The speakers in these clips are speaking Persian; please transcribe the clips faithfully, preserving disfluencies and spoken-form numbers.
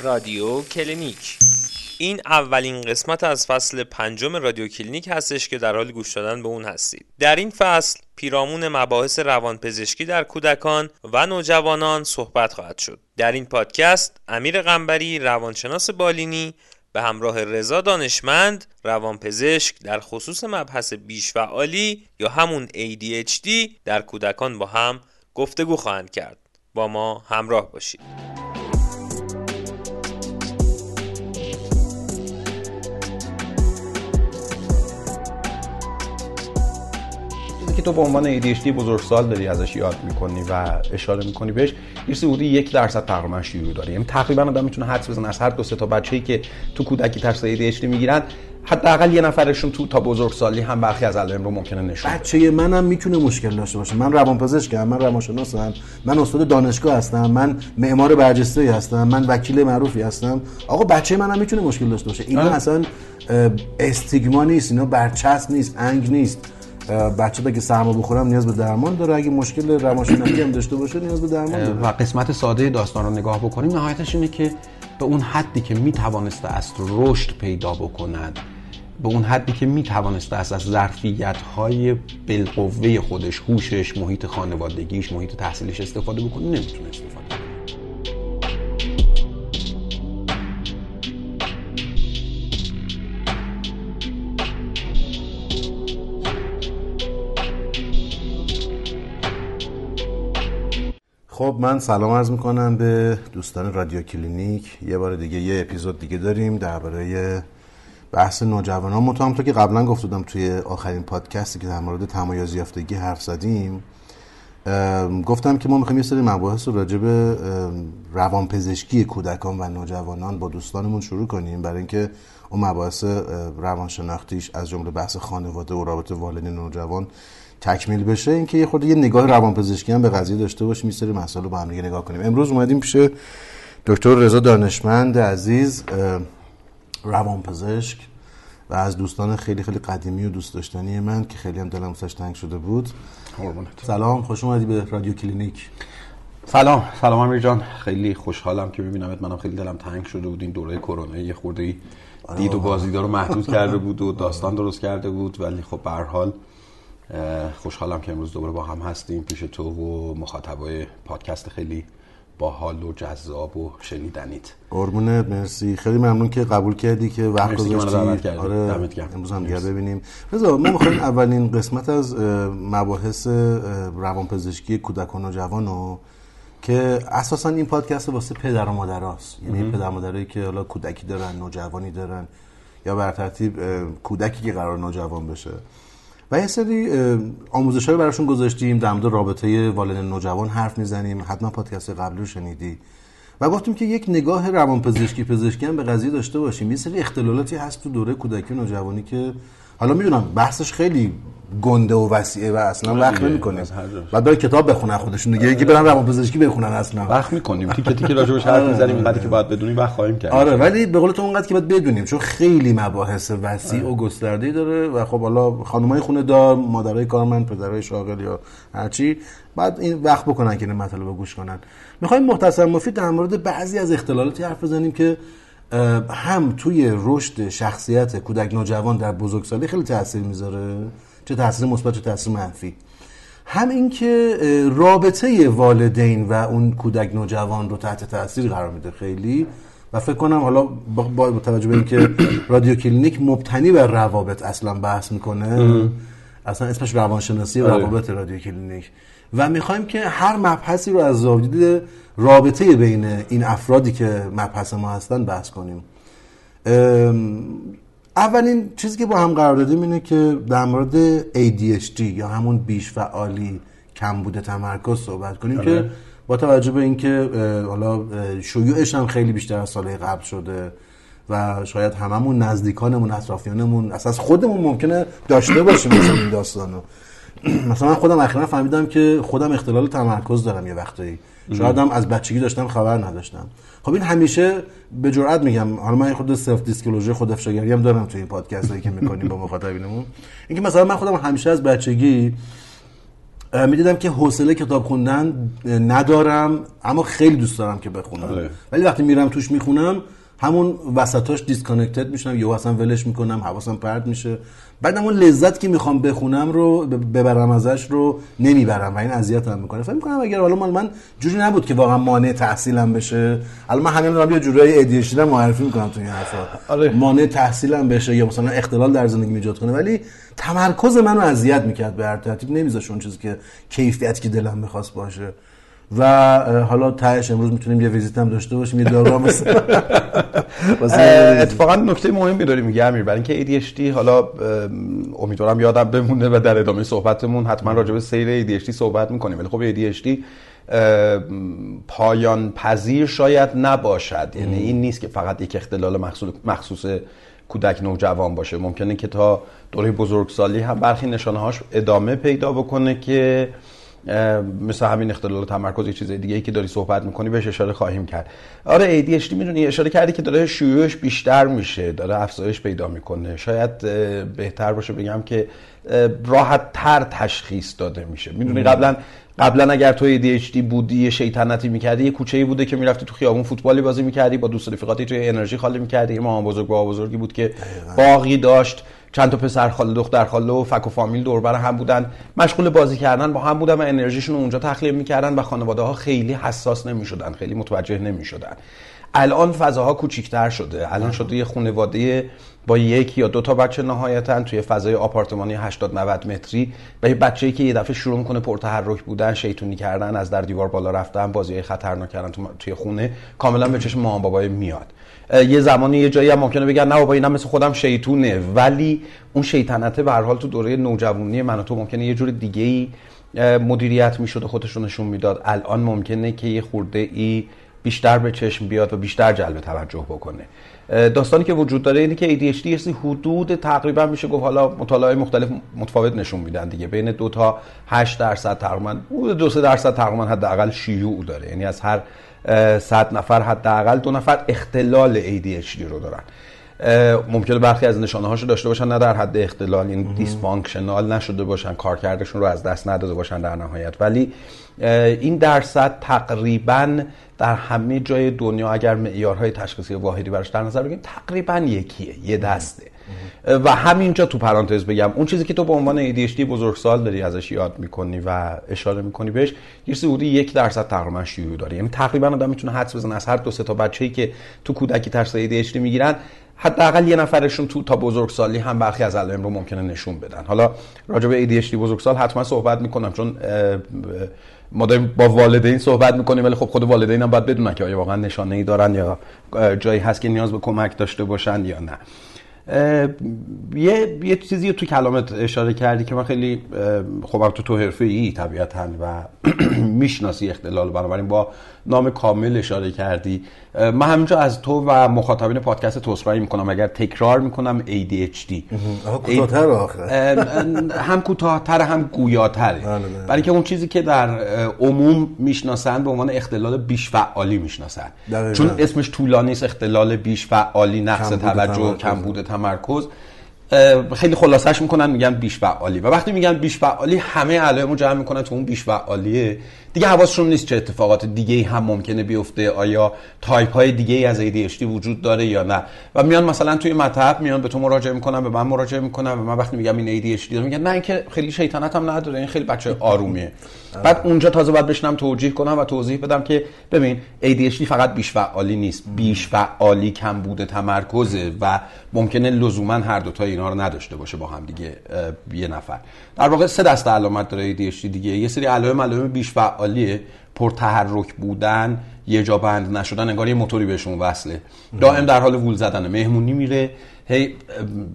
رادیو کلینیک. این اولین قسمت از فصل پنجم رادیو کلینیک هستش که در حال گوش دادن به اون هستید. در این فصل پیرامون مباحث روانپزشکی در کودکان و نوجوانان صحبت خواهد شد. در این پادکست امیر قنبری، روانشناس بالینی، به همراه رضا دانشمند، روانپزشک، در خصوص مبحث بیش‌فعالی یا همون ای دی اچ دی در کودکان با هم گفتگو خواهند کرد. با ما همراه باشید. که تو به عنوان ای دی اچ دی بزرگسال داری ازش یاد میکنی و اشاره میکنی بهش، یه حدود یک درصد تقریبا شیوع داره. یعنی تقریبا آدم میتونه حدس بزنه از هر دو سه تا بچه‌ای که تو کودکی تشخیص ای دی اچ دی میگیرن، حداقل یه نفرشون تو تا بزرگسالی هم برخی از علائم رو ممکنه نشون بده. بچه‌ی منم میتونه مشکل داشته باشه. من روانپزشکم، من روانشناسم، من استاد دانشگاه هستم، من معمار برجسته‌ای هستم، من وکیل معروفی هستم. آقا بچه‌ی منم میتونه مشکل داشته باشه. اینا اصلا استیگما نیست، اینا برچسب نیست، انگ نیست. بچه بگه سرما بخورم نیاز به درمان داره، اگه مشکل روانشناختی هم داشته باشه نیاز به درمان داره. و قسمت ساده داستان رو نگاه بکنیم، نهایتش اینه که به اون حدی که میتوانسته است رشد پیدا بکند، به اون حدی که میتوانسته است از ظرفیت‌های بالقوه خودش، هوشش، محیط خانوادگیش، محیط تحصیلش استفاده بکنه، نمیتونه استفاده کنه. خب من سلام عرض میکنم به دوستان رادیو کلینیک. یه بار دیگه یه اپیزود دیگه داریم درباره بحث نوجوانان. مطمئنم که قبلا گفتم توی آخرین پادکستی که در مورد تمایز یافتگی حرف زدیم، گفتم که ما میخوایم یه سری مباحث راجع به روانپزشکی کودکان و نوجوانان با دوستانمون شروع کنیم، برای اینکه اون مباحث روانشناختیش از جمله بحث خانواده و رابطه والدین نوجوان تکمیل بشه، اینکه یه خود یه نگاه روانپزشکی هم به قضیه داشته باشیم، یه سری مسائل رو با هم دیگه نگاه کنیم. امروز اومدیم پیش دکتر رضا دانشمند عزیز، روانپزشک و از دوستان خیلی خیلی قدیمی و دوست داشتنی من که خیلی هم دلم واسش تنگ شده بود. قربونت. سلام، خوش اومدی به رادیو کلینیک. سلام، سلام امیر جان، خیلی خوشحالم که می‌بینمت. منم خیلی دلم تنگ شده بود، این دوره کرونا یه خورده دید و بازدیدا رو محدود کرده بود و داستان درست کرده بود، ولی خب به هر حال خوشحالم که امروز دوباره با هم هستیم پیش تو و مخاطبای پادکست خیلی باحال و جذاب و شنیدنیت. قربونت، مرسی، خیلی ممنون که قبول کردی که وقت گذاشتی. آره، دمت گرم. امروز هم دیگه ببینیم. رضا، ما می‌خوایم اولین قسمت از مباحث روانپزشکی کودکان و جوانو که اساساً این پادکست واسه پدر و مادرهاست، یعنی پدر و مادرایی که حالا کودکی دارن، نوجوانی دارن یا به ترتیب کودکی که قرار نوجوان بشه، و یه سری آموزش‌های براشون گذاشتیم. در مورد رابطه والدین نوجوان حرف می‌زنیم، حتما پادکست قبلی رو شنیدی، و گفتیم که یک نگاه روانپزشکی پزشکی هم به قضیه داشته باشیم. یه سری اختلالاتی هست تو دوره کودکی و نوجوانی که حالا می‌دونم بحثش خیلی گنده و وسیعه و اصلا وقت نمی‌کنیم، بعد برای کتاب بخونن خودشون دیگه، یکی برن روانپزشکی بخونن، اصلا وقت می‌کنیم تیکه تیکه راجعش حرف می‌زنیم، اینقدر که باید بدونیم وقت خواهیم کرد. آره، ولی به قول تو اونقدر که باید بدونیم، چون خیلی مباحث وسیع و گسترده‌ای داره و خب حالا خانم‌های خونه‌دار، مادرای کارمند، پدرای شاغل یا هر چی بعد این وقت بکنن که این مطالب رو گوش کنن. می‌خوایم مختصر مفید در مورد بعضی از اختلالات حرف بزنیم که هم توی رشد شخصیت کودک نوجوان در بزرگسالی خیلی تاثیر میذاره، چه تاثیر مثبت چه تاثیر منفی، هم این که رابطه والدین و اون کودک نوجوان رو تحت تاثیر قرار میده خیلی. و فکر کنم حالا با توجه به اینکه رادیو کلینیک مبتنی بر روابط اصلا بحث میکنه، اصلا اسمش روانشناسی و روابط رادیو کلینیک، و میخوایم که هر مبحثی رو از زاویه رابطه بین این افرادی که مبحث ما هستن بحث کنیم. اولین چیزی که با هم قرار دادیم اینه که در مورد ای دی اچ دی یا همون بیش فعالی، کمبود تمرکز صحبت کنیم. آره. که با توجه به اینکه حالا شیوعش هم خیلی بیشتر از سالهای قبل شده و شاید هممون نزدیکانمون، اطرافیانمون، اساس خودمون ممکنه داشته باشیم مثلا این داستانو. مثلا من خودم اخیراً فهمیدم که خودم اختلال تمرکز دارم یه وقتایی، شاید هم از بچگی داشتم خبر نداشتم. خب این همیشه به جرئت میگم، حالا من خود سلف دیسکلوژر، خود افشاگری هم دارم تو این پادکست هایی که میکنیم با مخاطبینمون، اینکه مثلا من خودم همیشه از بچگی میدیدم که حوصله کتاب خوندن ندارم اما خیلی دوست دارم که بخونم. آره. ولی وقتی میرم توش میخونم همون وسطاش دیسکانکتد میشم، یهو اصلا ولش میکنم، حواسم پرت میشه، بعد همون لذت که میخوام بخونم رو ببرم ازش رو نمیبرم و این اذیتم میکنه. فکر میکنم اگر حالا مال من جوری نبود که واقعا مانع تحصیلم بشه، الان من همین دارم یه جورایی ای دی اچ دی معرفی میکنم تو این حرفا. آره. مانع تحصیلم بشه یا مثلا اختلال در زندگی ایجاد کنه، ولی تمرکز منو اذیت میکرد، به هر ترتیب نمیذاشت اون چیزی که کیفیتی که دلم میخواست باشه. و حالا تهش امروز میتونیم یه ویزیت هم داشته باشیم، یه داروام مثلا. اتفاقا نکته مهمی داری میگه امیر، برای اینکه ای دی اچ دی حالا امیدوارم یادم بمونه و در ادامه صحبتمون حتما راجع به سیر ای دی اچ دی صحبت میکنیم، ولی خب ای دی اچ دی پایان پذیر شاید نباشد. یعنی این نیست که فقط یک اختلال مخصوص مخصوص کودک نوجوان باشه، ممکنه که تا دوره بزرگسالی هم برخی نشانه‌هاش ادامه پیدا بکنه که مثلا همین اختلال تمرکز، یه چیز دیگه ای که داری صحبت میکنی بهش اشاره خواهیم کرد. آره ای دی اچ دی میدونی اشاره کردی که داره شیوعش بیشتر میشه، داره افزایش پیدا میکنه، شاید بهتر باشه بگم که راحت تر تشخیص داده میشه. میدونی قبلا قبلا اگر تو ای دی اچ دی بودی یه شیطنتی میکردی، یه کوچه‌ای بوده که میرفتی تو خیابون فوتبالی بازی میکردی، با دوست رفیقات تو انرژی خالی میکردی، یه مامان بزرگ با بزرگی بود که باقی داشت، چند تا پسر خاله دختر خاله و فک و فامیل دور بر هم بودن، مشغول بازی کردن با هم بودن و انرژیشون اونجا تخلیه میکردن و خانواده ها خیلی حساس نمیشدن، خیلی متوجه نمیشدن. الان فضاها کوچیک‌تر شده، الان شده یه خانواده با یک یا دو تا بچه نهایتاً توی فضای آپارتمانی هشتاد نود متری و یه بچه‌ای که یه دفعه شروع می‌کنه پرتحرک بودن، شیطونی کردن، از در دیوار بالا رفتن، بازی‌های خطرناک کردن توی خونه، کاملاً به چشم مامان بابای میاد. یه زمانی یه جایی هم ممکنه بگن نه بابا اینم مثل خودم شیطونه، ولی اون شیطنته به هر حال تو دوره نوجوانی من و تو ممکنه یه جور دیگه‌ای مدیریت می‌شد و خودش رو نشون میداد. الان ممکنه که یه خورده‌ای بیشتر به چشم بیاد و بیشتر جلب توجه بکنه. داستانی که وجود داره اینه که ای دی اچ دی یه سری حدود تقریبا میشه گفت، حالا مطالعه مختلف متفاوت نشون میدن دیگه، بین دو تا هشت درصد تقریبا، دو سه درصد تقریبا حداقل شیوع داره، یعنی از هر صد نفر حداقل دو نفر اختلال ای دی اچ دی رو دارن. ممکنه برخی از نشانه هاشو داشته باشن نه در حد اختلال، این دیسفانکشنال نشده باشن، کارکردشون رو از دست نداده باشن در نهایت، ولی این درصد تقریبا در همه جای دنیا اگر معیارهای تشخیصی واحدی براش در نظر بگیریم تقریبا یکیه، یه دسته. و همینجا تو پرانتز بگم اون چیزی که تو به عنوان ای دی اچ دی بزرگسال داری ازش یاد میکنی و اشاره میکنی بهش، یه سری یک درصد تقریبا شیوع داره، یعنی تقریبا آدم میتونه حدس بزنه از هر دو سه تا بچه‌ای که تو کودکی ترس ای دی اچ دی میگیرن حداقل یه نفرشون تو تا بزرگسالی هم برخی از علائم رو ممکنه نشون بدن. حالا راجع به ای دی اچ دی بزرگسال حتما صحبت میکنم، چون ما داریم با والدین صحبت میکنیم، ولی خب خود والدین هم باید بدونن که آیا واقعا نشانه‌ای دارن یا جایی هست که نیاز به کمک داشته باشن یا نه. یه یه چیزی تو کلامت اشاره کردی که من خیلی خب تو تو حرفه‌ای طبیعتاً و میشناسی اختلال، بنابراین با نام کامل اشاره کردی. من همینجا از تو و مخاطبین پادکست توصیه میکنم اگر تکرار میکنم ای دی اچ دی آها کوتاه‌تر آخر هم کوتاه‌تر هم گویاتره، برای اینکه اون چیزی که در عموم میشناسن به عنوان اختلال بیش فعالی میشناسن، چون اسمش طولانی است، اختلال بیش فعالی، نقص توجه، کمبود تمرکز، خیلی خلاصش میکنن میگن بیش فعالی. و وقتی میگن بیش فعالی همه علائمو جمع میکنن تو اون بیش فعالیه دیگه، حواسشون نیست چه اتفاقات دیگه‌ای هم ممکنه بیفته، آیا تایپ‌های دیگه‌ای از ای دی اچ دی وجود داره یا نه، و میان مثلا توی مطب میان به تو مراجعه میکنن، به من مراجعه میکنن، و من وقتی میگم این ای دی اچ دی میگن نه اینکه خیلی شیطنت هم نداره، این خیلی بچه آرومیه. بعد اونجا تازه باید بشنم توجیه کنم و توضیح بدم که ببین ای دی اچ دی فقط بیش فعالی نیست، بیش فعالی کمبود تمرکزه و ممکنه لزوما هر دو تا اینا رو نداشته باشه با هم دیگه. یه نفر در واقع سه دسته علامت داره ای دی اچ دی دیگه، یه سری علائم علائم بیش فعالیه، پرتحرک بودن، یه جا بند نشدن، انگار یه موتوری بهشون وصله، دائم در حال وول زدنه، مهمونی میره هی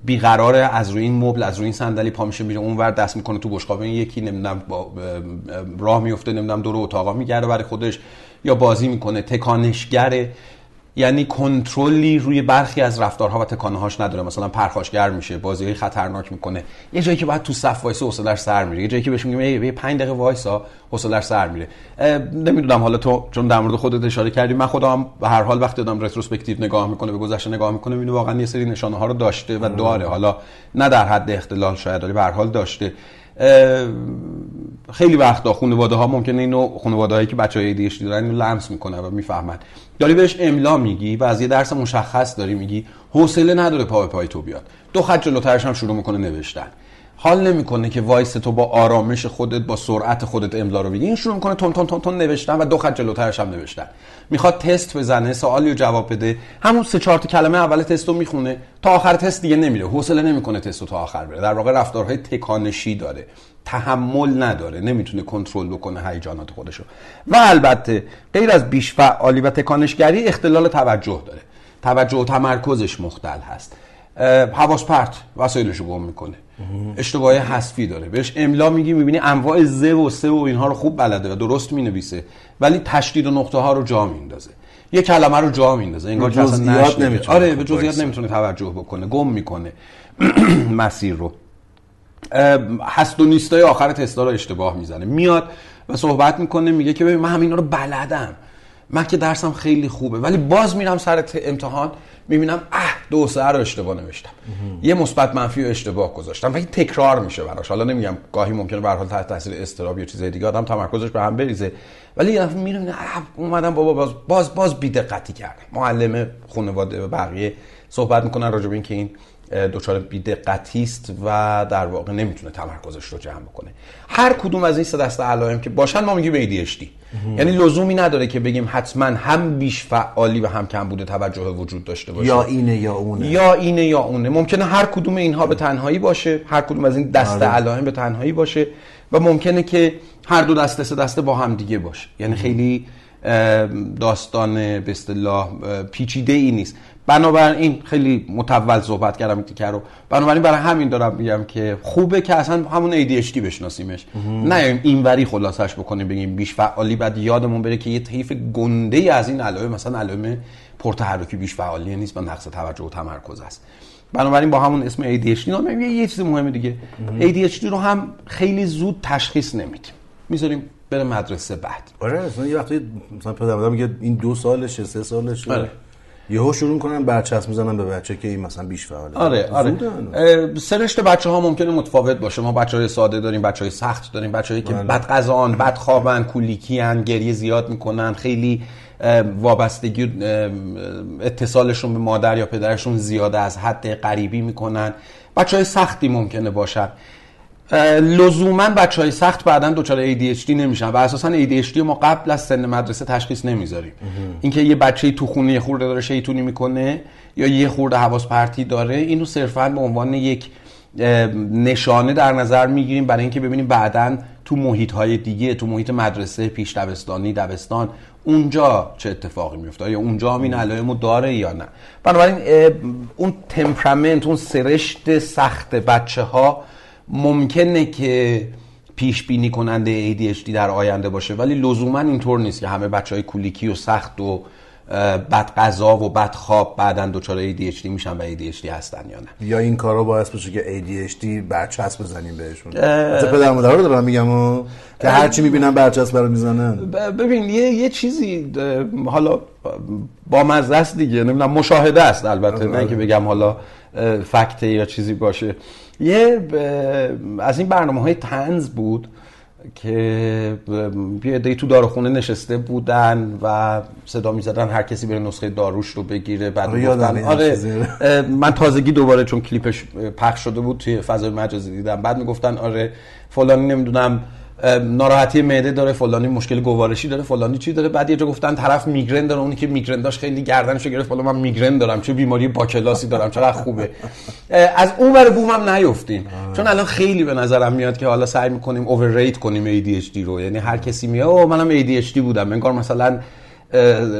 بیقراره، از روی این مبل از روی این صندلی پا میشه میره اونور، دست میکنه تو بشقاب یکی، نمیدونم راه میفته، نمیدونم دور اتاقا میگرده برای خودش یا بازی میکنه، تکانشگره، یعنی کنترلی روی برخی از رفتارها و تکانه‌هاش نداره، مثلا پرخاشگر میشه، بازی‌های خطرناک میکنه، یه جایی که بعد تو صف وایسه حوصله‌اش سر میره، یه جایی که بهش میگیم یه پنج دقیقه وایسا حوصله‌اش سر میره. نمیدونم حالا تو چون در مورد خودت اشاره کردی، من خودم به هر حال وقتی آدم رتروسپکتیو نگاه میکنه، به گذشته نگاه میکنه، میبینه واقعا یه سری نشانه‌ها رو داشته و داره، حالا نه در حد اختلال شاید، ولی به هر حال داشته. خیلی وقتا خانواده ها ممکنه اینو، خانواده هایی که بچهای ایدیش دارن اینو لمس میکنن و میفهمن. داری بهش املا میگی و از یه درس مشخص داری میگی، حوصله نداره پا به پای تو بیاد، دو خط جلوترش هم شروع میکنه نوشتن، حال نمیکنه که وایس تو با آرامش خودت با سرعت خودت املا رو بگی، این شروع میکنه تون تون تون تون نوشتن و دو خط جلوترش هم نوشتن. میخواد تست بزنه، سوالی رو جواب بده، همون سه چهار تا کلمه اول تست رو میخونه تا آخر تست دیگه نمیره، حوصله نمیکنه تست رو تا آخر بره. در واقع رفتارهای تکانشی داره، تحمل نداره، نمیتونه کنترل بکنه هیجانات خودش رو. و البته غیر از بیش فعالی و تکانشگری، اختلال توجه داره، توجه و تمرکزش مختل هست، حواس پرت وسایلش رو گم میکنه، اشتباهی حذفی داره، بهش املا میگی میبینی انواع ز و س و اینها رو خوب بلده و درست مینویسه ولی تشدید و نقطه ها رو جا میندازه، یه کلمه رو جا میندازه، انگار جزئیات نمیتونه، آره به جزئیات نمیتونه توجه بکنه، گم میکنه مسیر رو. هست و نیستای آخر تستا رو اشتباه میزنه، میاد و صحبت میکنه میگه که ببین من همینا رو بلدم، من که درسم خیلی خوبه، ولی باز میرم سر امتحان میبینم اه دو سه رو اشتباه نوشتم، یه مثبت منفی رو اشتباه گذاشتم و این تکرار میشه براش. حالا نمیگم گاهی ممکنه به هر حال تحت تاثیر اضطراب یا چیز دیگه آدم تمرکزش به هم بریزه، ولی یه دفعه میرم نه اومدم بابا باز باز باز بی‌دقتی کردم. معلم خانواده و بقیه صحبت میکنن راجع به این که این دچار بی‌دقتی است و در واقع نمیتونه تمرکزش رو جمع بکنه. هر کدوم از این سه دسته علائم که باشن ما میگیم ای دی اچ دی. یعنی لزومی نداره که بگیم حتما هم بیش فعالی و هم کم بوده توجه وجود داشته باشه، یا اینه یا اونه، یا اینه یا اونه. ممکنه هر کدوم اینها به تنهایی باشه، هر کدوم از این دسته علائم به تنهایی باشه و ممکنه که هر دو دسته سه دسته با هم دیگه باشه. یعنی خیلی داستان به اصطلاح پیچیده ای نیست. بنابراین خیلی متول صحبت کردم این تیکه رو، بنابراین برای همین دارم میگم که خوبه که اصلا همون ای دی اچ دی بشناسیمش، نیایم اینوری خلاصش بکنیم بگیم بیش فعالی، بعد یادمون بره که یه طیف گنده از این علائم مثلا علائم پرتحرکی بیش فعالی نیست و نقص توجه و تمرکز است. بنابراین با همون اسم ای دی اچ دی نام یه چیز مهمه دیگه. مهم. ای دی اچ دی رو هم خیلی زود تشخیص نمیدیم، میذاریم بره مدرسه بعد. آره اصلا یه وقتی مثلا پدر مادر میگه این دو سالشه سه سالشه، آره. یهو شروع می‌کنن برچسب می‌زنن به بچه که این مثلا بیش فعاله. آره آره. سرشت بچه‌ها ممکنه متفاوت باشه. ما بچه‌های ساده داریم، بچه‌های سخت داریم، بچه‌ای که بد غذان، بد خوابن، کولیکیان، گریه زیاد می‌کنن، خیلی وابستگی اتصالشون به مادر یا پدرشون زیاده از حد، غریبی می‌کنن. بچه‌های سختی ممکنه باشن. لزوماً بچه‌های سخت بعداً دچار ای دی اچ دی نمیشن و اساساً ای دی اچ دی ما قبل از سن مدرسه تشخیص نمیذاریم. اینکه یه بچه‌ای تو خونه یه خورده داره شیطونی میکنه یا یه خورده حواس پرتی داره، اینو صرفاً به عنوان یک نشانه در نظر میگیریم برای اینکه ببینیم بعداً تو محیط‌های دیگه، تو محیط مدرسه، پیش دبستانی، دبستان، اونجا چه اتفاقی میفته یا اونجا هم این علائمو داره یا نه. بنابراین اون تمپرامنت، اون سرشت سخت بچه‌ها ممکنه که پیش بینی کننده ای دی اچ دی در آینده باشه، ولی لزوما اینطور نیست که همه بچهای کولیکی و سخت و بد غذا و بد خواب بعداً دچار ای دی اچ دی میشن و ای دی اچ دی هستن یا نه. یا این کارا باعث بشه که ای دی اچ دی برچسب بزنیم بهشون. از پدر مادر رو دارم میگم و که هر چی میبینن برچسب برام میزنن. ببین یه یه چیزی حالا با مزه است دیگه، نمیدونم مشاهده است البته، نه اینکه بگم حالا فکت یا چیزی باشه. یه از این برنامه‌های طنز بود که یه عده‌ای تو داروخونه نشسته بودن و صدا می‌زدن هر کسی بره نسخه داروش رو بگیره. بعد گفتن آره من تازگی دوباره چون کلیپش پخش شده بود توی فضای مجازی دیدم، بعد میگفتن آره فلانی نمیدونم ناراحتی معده داره، فلانی مشکل گوارشی داره، فلانی چی داره. بعد یه جا گفتن طرف میگرن داره، اونی که میگرن داشت خیلی گردنشو گرفت، بالا من میگرن دارم، چه بیماری با کلاسی دارم، چقدر خوبه. از اون ور بوم هم نیافتیم چون الان خیلی به نظرم میاد که حالا سعی میکنیم اورریت کنیم ای دی اچ دی رو. یعنی هر کسی میگه او منم ای دی اچ دی بودم، انگار مثلا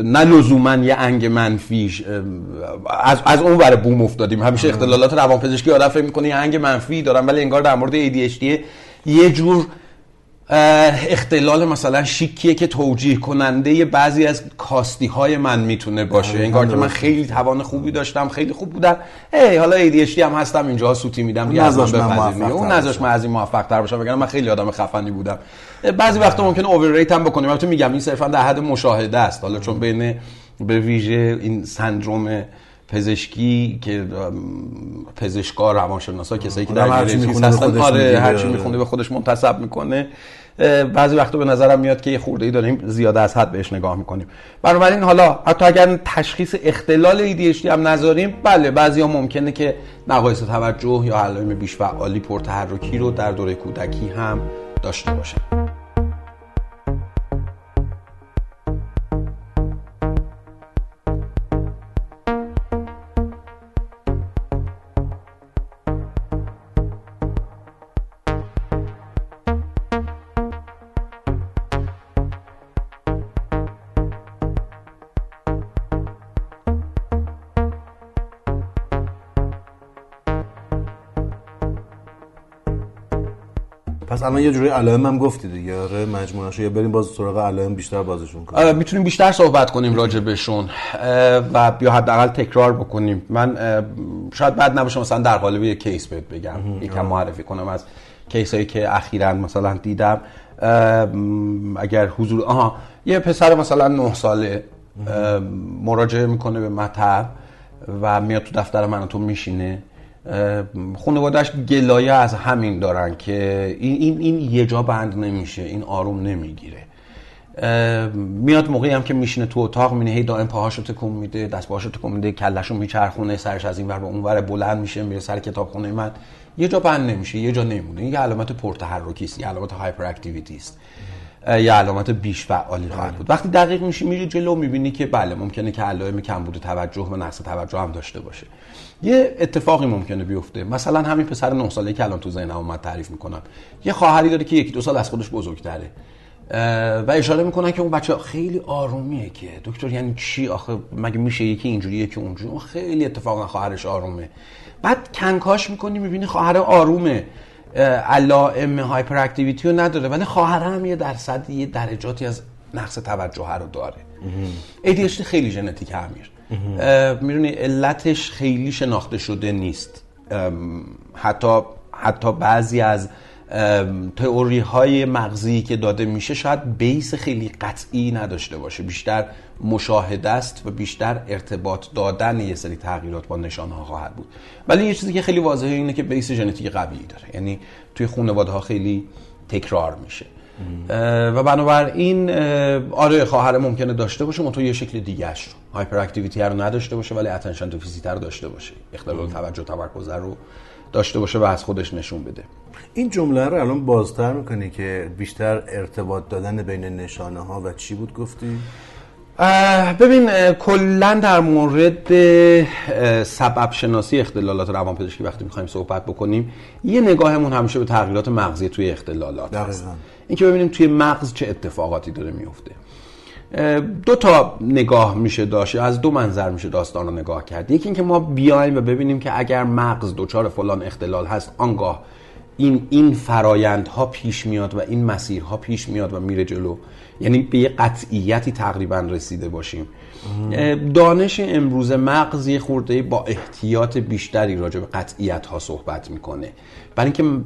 نه لزوما یه انگ منفیش. از از اون ور بوم افتادیم. همیشه اختلالات روانپزشکی آدم فکر میکنه انگ منفی دارم، ولی انگار در مورد ای دی اچ دی یه جور اختلال مثلا شیکیه که توجیه کننده بعضی از کاستی های من میتونه باشه. انگار که من خیلی توان خوبی داشتم، خیلی خوب بودم، ای حالا ای دی اچ دی هم هستم اینجا سوتی میدم، دیگه از من بپذیرید، اون نذاش من از این موفق تر باشم، وگرنه من خیلی آدم خفنی بودم. بعضی وقتا ممکنه اورریت هم بکنیم. البته میگم این صرفا در حد مشاهده است، حالا چون بین به ویژه این سندروم پزشکی که پزشکا، روانشناسا، کسایی که درگیر میخونه اصلا آره هرچی میخونه به خودش منتسب میکنه، بعضی وقتا به نظرم میاد که یه خورده‌ای داریم زیاده از حد بهش نگاه میکنیم. بنابراین حالا حتی اگر تشخیص اختلال ای دی اچ دی هم نذاریم، بله بعضیا ممکنه که نقایص توجه یا علائم بیش فعالی پرتحرکی رو در دوره کودکی هم داشته باشن. پس الان یه جوری علائم هم گفتی دیگه، آره مجموعه‌شو یا بریم باز سراغ علائم بیشتر بازشون کنیم. آره میتونیم بیشتر صحبت کنیم راجع بهشون و یا حداقل تکرار بکنیم. من شاید بد نباشه مثلا در قالب یک کیس بهت بگم، یکم معرفی کنم از کیسایی که اخیراً مثلا دیدم. اگر حضور آها یه پسر مثلا نه ساله مراجعه میکنه به مطب و میاد تو دفتر من، تو میشینه، خانواده‌اش گلایه از همین دارن که این این این یه جا بند نمیشه، این آروم نمیگیره. میاد موقعی هم که میشینه تو اتاق، مینه هی دائم پاهاشو تکون میده، دست پاهاشو تکون میده، کلهشو میچرخونه، سرش از این ور به اون ور بلند میشه، میره سر کتابخونه من، یه جا بند نمیشه، یه جا نمیمونه. این یه علامت پرتحرکی است، یه علامت هایپر اکتیویتی است، یه علامت بیش فعالی خواهد بود. وقتی دقیق میشی میری جلو میبینی که بله ممکنه که علائم کمبود توجه و نقص توجه هم داشته باشه. یه اتفاقی ممکنه بیفته، مثلا همین پسر نه ساله‌ای که الان تو ذهنم اومد تعریف میکنم، یه خواهری داره که یکی دو سال از خودش بزرگتره و اشاره میکنن که اون بچه خیلی آرومیه. که دکتر یعنی چی آخه، مگه میشه یکی اینجوریه که اونجوری؟ اون خیلی اتفاقا خواهرش آرومه. بعد کنکاش میکنی میبینی خواهر آرومه، علائم هایپر اکتیویتی رو نداره، ولی خواهر هم یه درصد یه درجاتی از نقص توجه رو داره. ای دی اچ دی خیلی ژنتیک امیر میرونی، علتش خیلی شناخته شده نیست. حتی حتی بعضی از تئوری های مغزی که داده میشه شاید بیس خیلی قطعی نداشته باشه، بیشتر مشاهده است و بیشتر ارتباط دادن یه سری تغییرات با نشانه ها خواهد بود. ولی یه چیزی که خیلی واضحه اینه که بیس ژنتیک قوی داره، یعنی توی خانواده ها خیلی تکرار میشه و بنابراین آره خواهر ممکنه داشته باشه منتها یه شکل دیگه‌اش رو، هایپر اکتیویتی رو نداشته باشه ولی اتنشن دفیسیت رو داشته باشه، اختلال توجه تمرکز رو داشته باشه و از خودش نشون بده. این جمله رو الان بازتر میکنی که بیشتر ارتباط دادن بین نشانه ها و چی بود گفتی؟ ببین کلا در مورد سبب شناسی اختلالات روانپزشکی وقتی میخوایم صحبت بکنیم، یه نگاهمون همیشه به تغییرات مغزی توی اختلالات هست، این که ببینیم توی مغز چه اتفاقاتی داره میفته. دو تا نگاه میشه داشت، از دو منظر میشه داستان رو نگاه کرد. یکی این که ما بیایم و ببینیم که اگر مغز دچار فلان اختلال هست، آنگاه این این فرایندها پیش میاد و این مسیرها پیش میاد و میره جلو، یعنی به یه قطعیتی تقریبا رسیده باشیم. دانش امروز مغز یه خورده با احتیاط بیشتری راجع به قطعیت ها صحبت میکنه، برای اینکه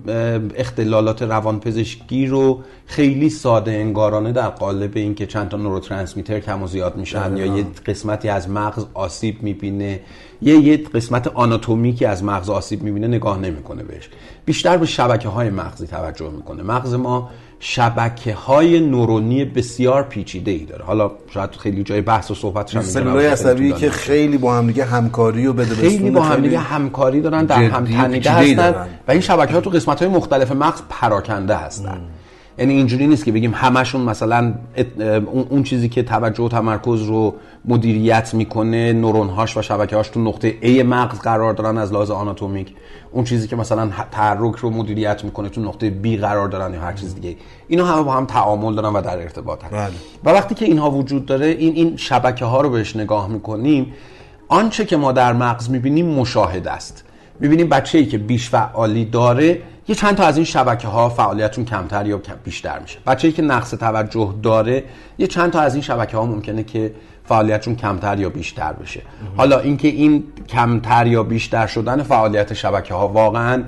اختلالات روانپزشکی رو خیلی ساده انگارانه در قالب اینکه چند تا نوروترانسمیتر کم و زیاد میشن یا یه قسمتی از مغز آسیب میبینه یا یه قسمت آناتومیکی از مغز آسیب میبینه نگاه نمیکنه بهش، بیشتر به شبکه‌های مغزی توجه میکنه. مغز ما شبکه‌های نورونی بسیار پیچیده‌ای داره، حالا شاید خیلی جای بحث و صحبتش هم میشه. سلول‌های عصبی که خیلی با هم دیگه همکاری و بده بستون، خیلی با هم دیگه همکاری دارن، در هم تنیده هستن و این شبکه‌ها تو قسمت‌های مختلف مغز پراکنده هستن. یعنی اینجوری نیست که بگیم همشون مثلا اون چیزی که توجه و تمرکز رو مدیریت میکنه، نورون‌هاش و شبکه‌هاش تو نقطه A مغز قرار دارن از لحاظ آناتومیک، اون چیزی که مثلا تحرک رو مدیریت میکنه تو نقطه B قرار دارن یا هر چیز دیگه، اینا همه با هم تعامل دارن و در ارتباطن. بله. و وقتی که اینها وجود داره، این این شبکه‌ها رو بهش نگاه میکنیم، آنچه که ما در مغز میبینیم مشاهده است. میبینیم بچه‌ای که بیش فعالی داره یه چند تا از این شبکه‌ها فعالیتشون کمتر یا بیشتر میشه، بچه‌ای که نقص توجه داره یه چند تا از این شبکه‌ها ممکنه که فعالیتشون کمتر یا بیشتر بشه. حالا اینکه این کمتر یا بیشتر شدن فعالیت شبکه‌ها واقعاً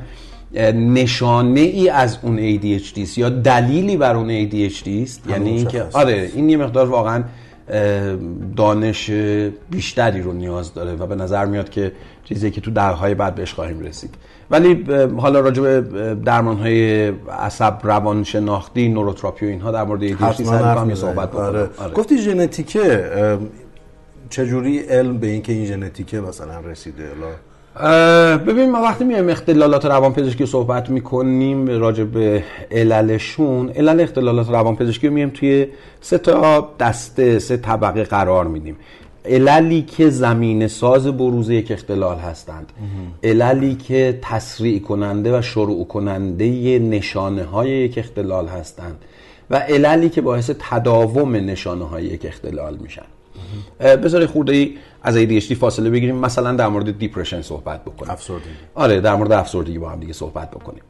نشانه ای از اون ای دی اچ دی است یا دلیلی بر اون ای دی اچ دی است، یعنی اینکه آره این یه مقدار واقعاً دانش بیشتری رو نیاز داره و به نظر میاد که چیزی که تو درهای بعد بهش خواهیم رسید. ولی حالا راجع به درمان‌های عصب روانشناختی، نوروتراپی و اینها در مورد ای دی اچ دی سریعا صحبت بکنیم. گفتی ژنتیکه، چجوری علم به این که این ژنتیکه مثلا رسیده؟ ببین ما وقتی میایم اختلالات روانپزشکی صحبت میکنیم راجع به عللشون، علل اختلالات روانپزشکی رو میایم توی سه تا دسته، سه طبقه قرار میدیم. عللی که زمینه ساز بروز یک اختلال هستند، عللی که تسریع کننده و شروع کننده نشانه های یک اختلال هستند و عللی که باعث تداوم نشانه های یک اختلال میشن. بذاری خورده از ای دی اچ دی فاصله بگیریم، مثلا در مورد دیپرشن صحبت بکنیم، افسردگی. آره در مورد افسردگی با هم دیگه صحبت بکنیم.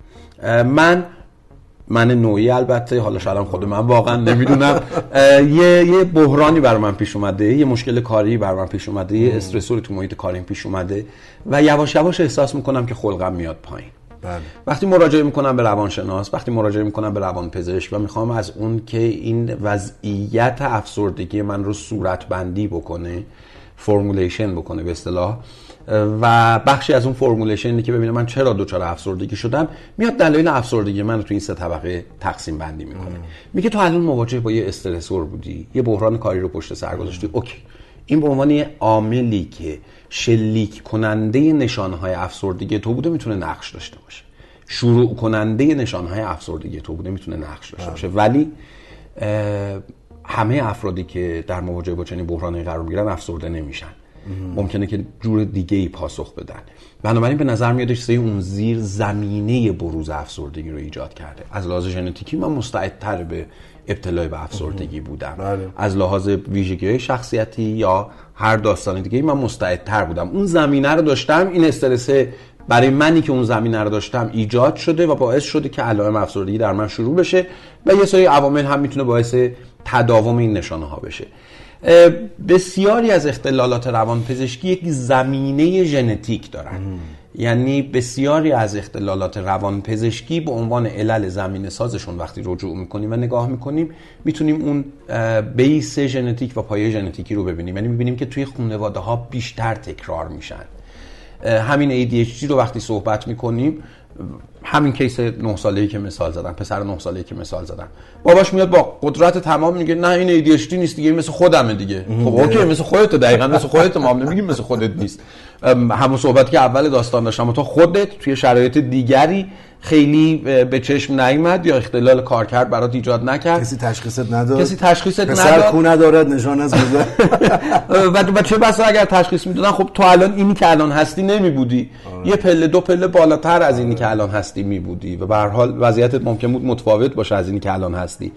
من من نوعی البته، حالا شاید خود من واقعا نمیدونم، یه یه بحرانی بر من پیش اومده، یه مشکل کاری بر من پیش اومده، یه استرسوری تو محیط کاریم پیش اومده و یواش یواش احساس میکنم که خلقم میاد پایین. بله. وقتی مراجعه میکنم به روانشناس، وقتی مراجعه میکنم به روانپزشک و میخوام از اون که این وضعیت افسردگی من رو صورت بندی بکنه، فرمولیشن بکنه به اصطلاح، و بخشی از اون فرمولیشنی که ببینم من چرا دوچار افسردگی شدم، میاد دلایل افسردگی من رو تو این سه طبقه تقسیم بندی میکنه. میگه تو الان مواجه با یه استرسور بودی، یه بحران کاری رو پشت سر گذاشتی، اوکی، این به عنوان یه عاملی که شلیک کننده نشانه‌های افسردگی تو بوده میتونه نقش داشته باشه، شروع کننده نشانه‌های افسردگی تو بوده میتونه نقش داشته باشه. ولی همه افرادی که در مواجهه با چنین بحرانی قرار میگیرن افسرده نمیشن، ممکنه که جور دیگه ای پاسخ بدن. بنابراین به نظر میادش سه اون زیر زمینه بروز افسردگی رو ایجاد کرده. از لحاظ ژنتیکی من مستعدتر به ابتلا به افسردگی بودم، بله. از لحاظ ویژگی‌های شخصیتی یا هر داستان دیگه من مستعدتر بودم، اون زمینه رو داشتم، این استرس برای منی که اون زمینه رو داشتم ایجاد شده و باعث شده که علائم افسردگی در من شروع بشه و یه سری عوامل هم میتونه باعث تداوم این نشانه‌ها بشه. بسیاری از اختلالات روانپزشکی یک زمینه ژنتیک دارن، یعنی بسیاری از اختلالات روانپزشکی به عنوان علل زمینه سازشون وقتی رجوع میکنیم و نگاه میکنیم میتونیم اون بیس ژنتیک و پایه ژنتیکی رو ببینیم، یعنی میبینیم که توی خانواده ها بیشتر تکرار میشن. همین ای دی اچ دی رو وقتی صحبت میکنیم، همین کیس نه ساله‌ای که مثال زدم، پسر نه ساله‌ای که مثال زدم، باباش میاد با قدرت تمام میگه نه این ای دی اچ دی نیست دیگه، این مثل خودمه دیگه. خب اوکی، مثل خودت، دقیقاً مثل خودت، ما هم نمیگیم مثل خودت نیست. همون صحبت که اول داستان داشتم، تو خودت توی شرایط دیگری خیلی به چشم نیامد یا اختلال کارکرد برات ایجاد نکرد، کسی تشخیصت نداد، کسی تشخیصت نداد، پسر کو ندارد نشان از گذر. و چه بسا اگر تشخیص میدادن، خب تو الان اینی که الان هستی نمیبودی، یه پله دو پله بالاتر از اینی که الان هستی میبودی و به هر حال وضعیتت ممکن بود متفاوت باشه از اینی که الان هستی.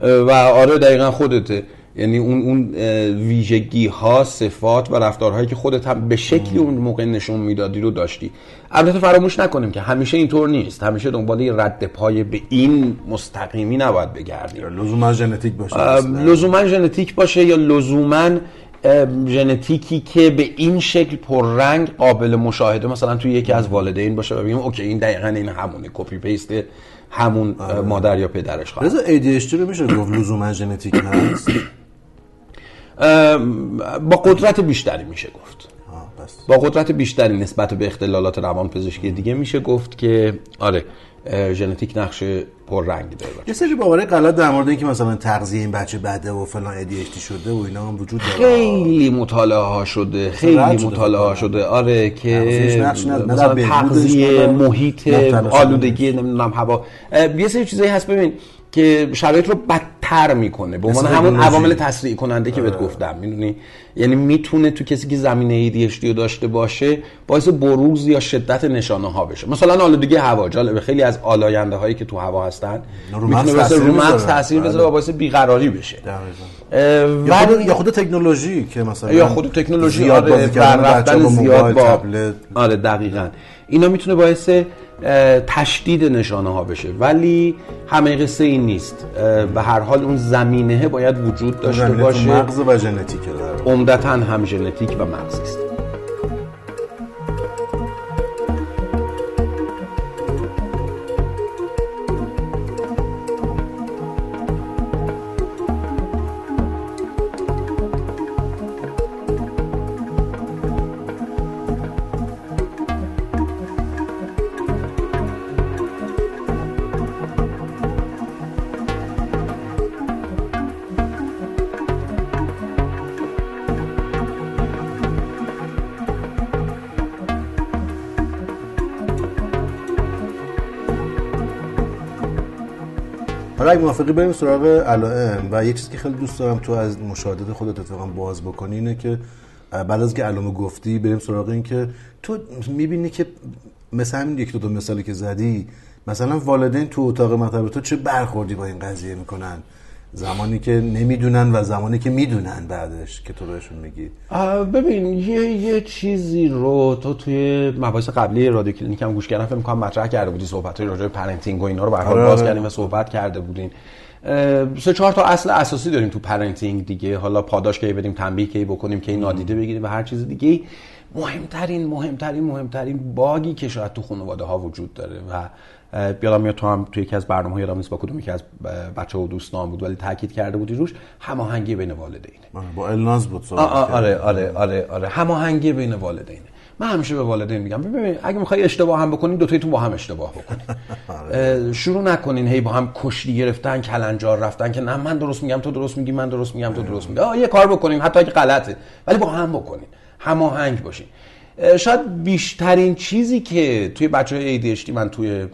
و آره دقیقاً خودته، یعنی اون اون ویژگی ها، صفات و رفتارهایی که خودت هم به شکلی اون موقع نشون میدادی رو داشتی. البته فراموش نکنیم که همیشه اینطور نیست، همیشه دنبال یه رد پای به این مستقیمی نباید بگردیم، لزوما ژنتیک باشه، لزوما ژنتیک باشه یا لزوما ژنتیکی که به این شکل پررنگ قابل مشاهده مثلا توی یکی از والدین باشه و بگیم اوکی این دقیقاً این همونه، کپی پیست همون آه. مادر یا پدرش خواهد. رضا ای دی اچ دی رو میشه گفت لزوما ژنتیک نیست؟ با قدرت بیشتری میشه گفت، با قدرت بیشتری نسبت به اختلالات روانپزشکی دیگه میشه گفت که آره ژنتیک نقش پررنگی داره. یه سری باوره غلط در مورد اینکه مثلا تغذیه این بچه بده و فلان ای دی اچ دی شده و اینا هم وجود داره، خیلی مطالعه ها شده، خیلی مطالعه ها شده. آره که مثلا تغذیه، محیط، آلودگی، نمیدونم هوا، یه سری چیزایی هست ببین که شرایط رو بدتر میکنه به عنوان همون عوامل تسریع کننده که بهت گفتم، میدونی، یعنی میتونه تو کسی که زمینه ای دی اچ دی رو داشته باشه باعث بروز یا شدت نشانه ها بشه. مثلا آلودگی هوا، جالبه خیلی از آلاینده هایی که تو هوا هستن میتونه باعث رو مغز تاثیر بذاره و باعث بیقراری بشه. ولی یا خود تکنولوژی که مثلا یا خود تکنولوژی زیاد رفتن، زیاد با تبلت، آره دقیقاً اینا میتونه باعث تشدید نشانه ها بشه. ولی همه قصه این نیست، به هر حال اون زمینه باید وجود داشته باشه، مغز و ژنتیک، عمدتاً هم ژنتیک و مغز است. حالا اگه موافقی بریم سراغ علائم. و یه چیزی که خیلی دوست دارم تو از مشاهده خودت اتفاقا باز بکنی اینه که بعد از که علائم گفتی بریم سراغ این که تو میبینی که مثلا همین یک دو تا مثالی که زدی، مثلا والدین تو اتاق مطب تو چه برخوردی با این قضیه میکنن زمانی که نمیدونن و زمانی که میدونن بعدش که تو بهشون میگی؟ ببین یه یه چیزی رو تو توی مباحث قبلی رادیو کلینیک هم گوش کردم، فکر می‌کنم مطرح کرده بودی صحبت‌های راجع به پرنتینگ و اینا رو به هر حال باز کردیم و صحبت کرده بودین. سه چهار تا اصل اساسی داریم تو پرنتینگ دیگه، حالا پاداش کی بدیم، تنبیه کی بکنیم که نادیده بگیره و هر چیز دیگه. مهمترین مهمترین مهمترین باگی که شاید تو خانواده‌ها وجود داره و یادم میاد تو هم توی یکی از برنامه‌های یادم نیست با کدوم یکی از بچه‌ها و دوستان بود ولی تاکید کرده بودی روش، هماهنگی بین والدینه. با الناز بود صحبت. آره آره آره آره هماهنگی بین والدینه. من همیشه به والدین میگم ببین اگه می‌خوای اشتباه هم بکنین دو تایتون با هم اشتباه بکنین. شروع نکنین هی با هم کشتی گرفتن، کلنجار رفتن که نه من درست میگم تو درست میگی، من درست میگم تو درست میگی. آ یه کار بکنیم حتی اگه غلطه ولی با هم بکنین. هماهنگ باشین. شاید بیشترین چیزی که توی بچه‌های ای دی اچ دی من توی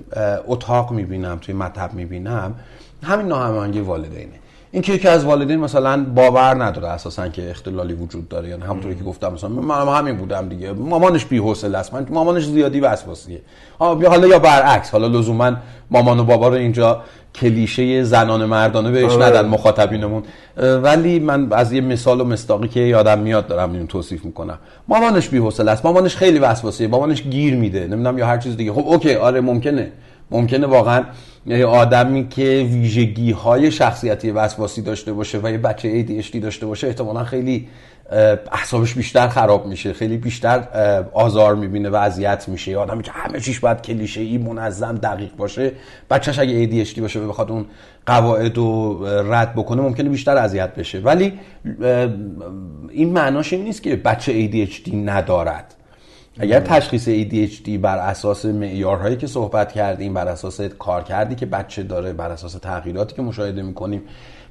اتاق میبینم، توی مطب میبینم، همین ناهماهنگی والدینه. این که یکی از والدین مثلا باور نداره اساساً که اختلالی وجود داره، یعنی همونطوری که گفتم مثلا من همین بودم دیگه، مامانش بی‌حوصله است، من مامانش زیادی وسواسیه. حالا یا برعکس، حالا لزوماً مامان و بابا رو اینجا کلیشه زنان مردانه بهش ندن مخاطبینمون، ولی من از یه مثال و مصداقی که یادم میاد دارم اینو توصیف میکنم. مامانش بی‌حوصله است، مامانش خیلی وسواسیه، مامانش گیر میده، نمیدونم یا هر چیز دیگه. خب اوکی، آره ممکنه ممکنه واقعا یه آدمی که ویژگی‌های شخصیتی وسواسی داشته باشه و یه بچه ای دی اچ دی داشته باشه احتمالاً خیلی اعصابش بیشتر خراب میشه، خیلی بیشتر آزار میبینه و اذیت میشه. یه آدمی که همه چیش باید کلیشه‌ای، منظم، دقیق باشه، بچه‌ش اگه ای دی اچ دی باشه و بخواد اون قواعد رو رد بکنه ممکنه بیشتر اذیت بشه، ولی این معناش این نیست که بچه ای دی اچ دی ندارد. اگر تشخیص ای دی اچ دی بر اساس معیارهایی که صحبت کردیم، بر اساس کارکردی که بچه داره، بر اساس تغییراتی که مشاهده می‌کنیم،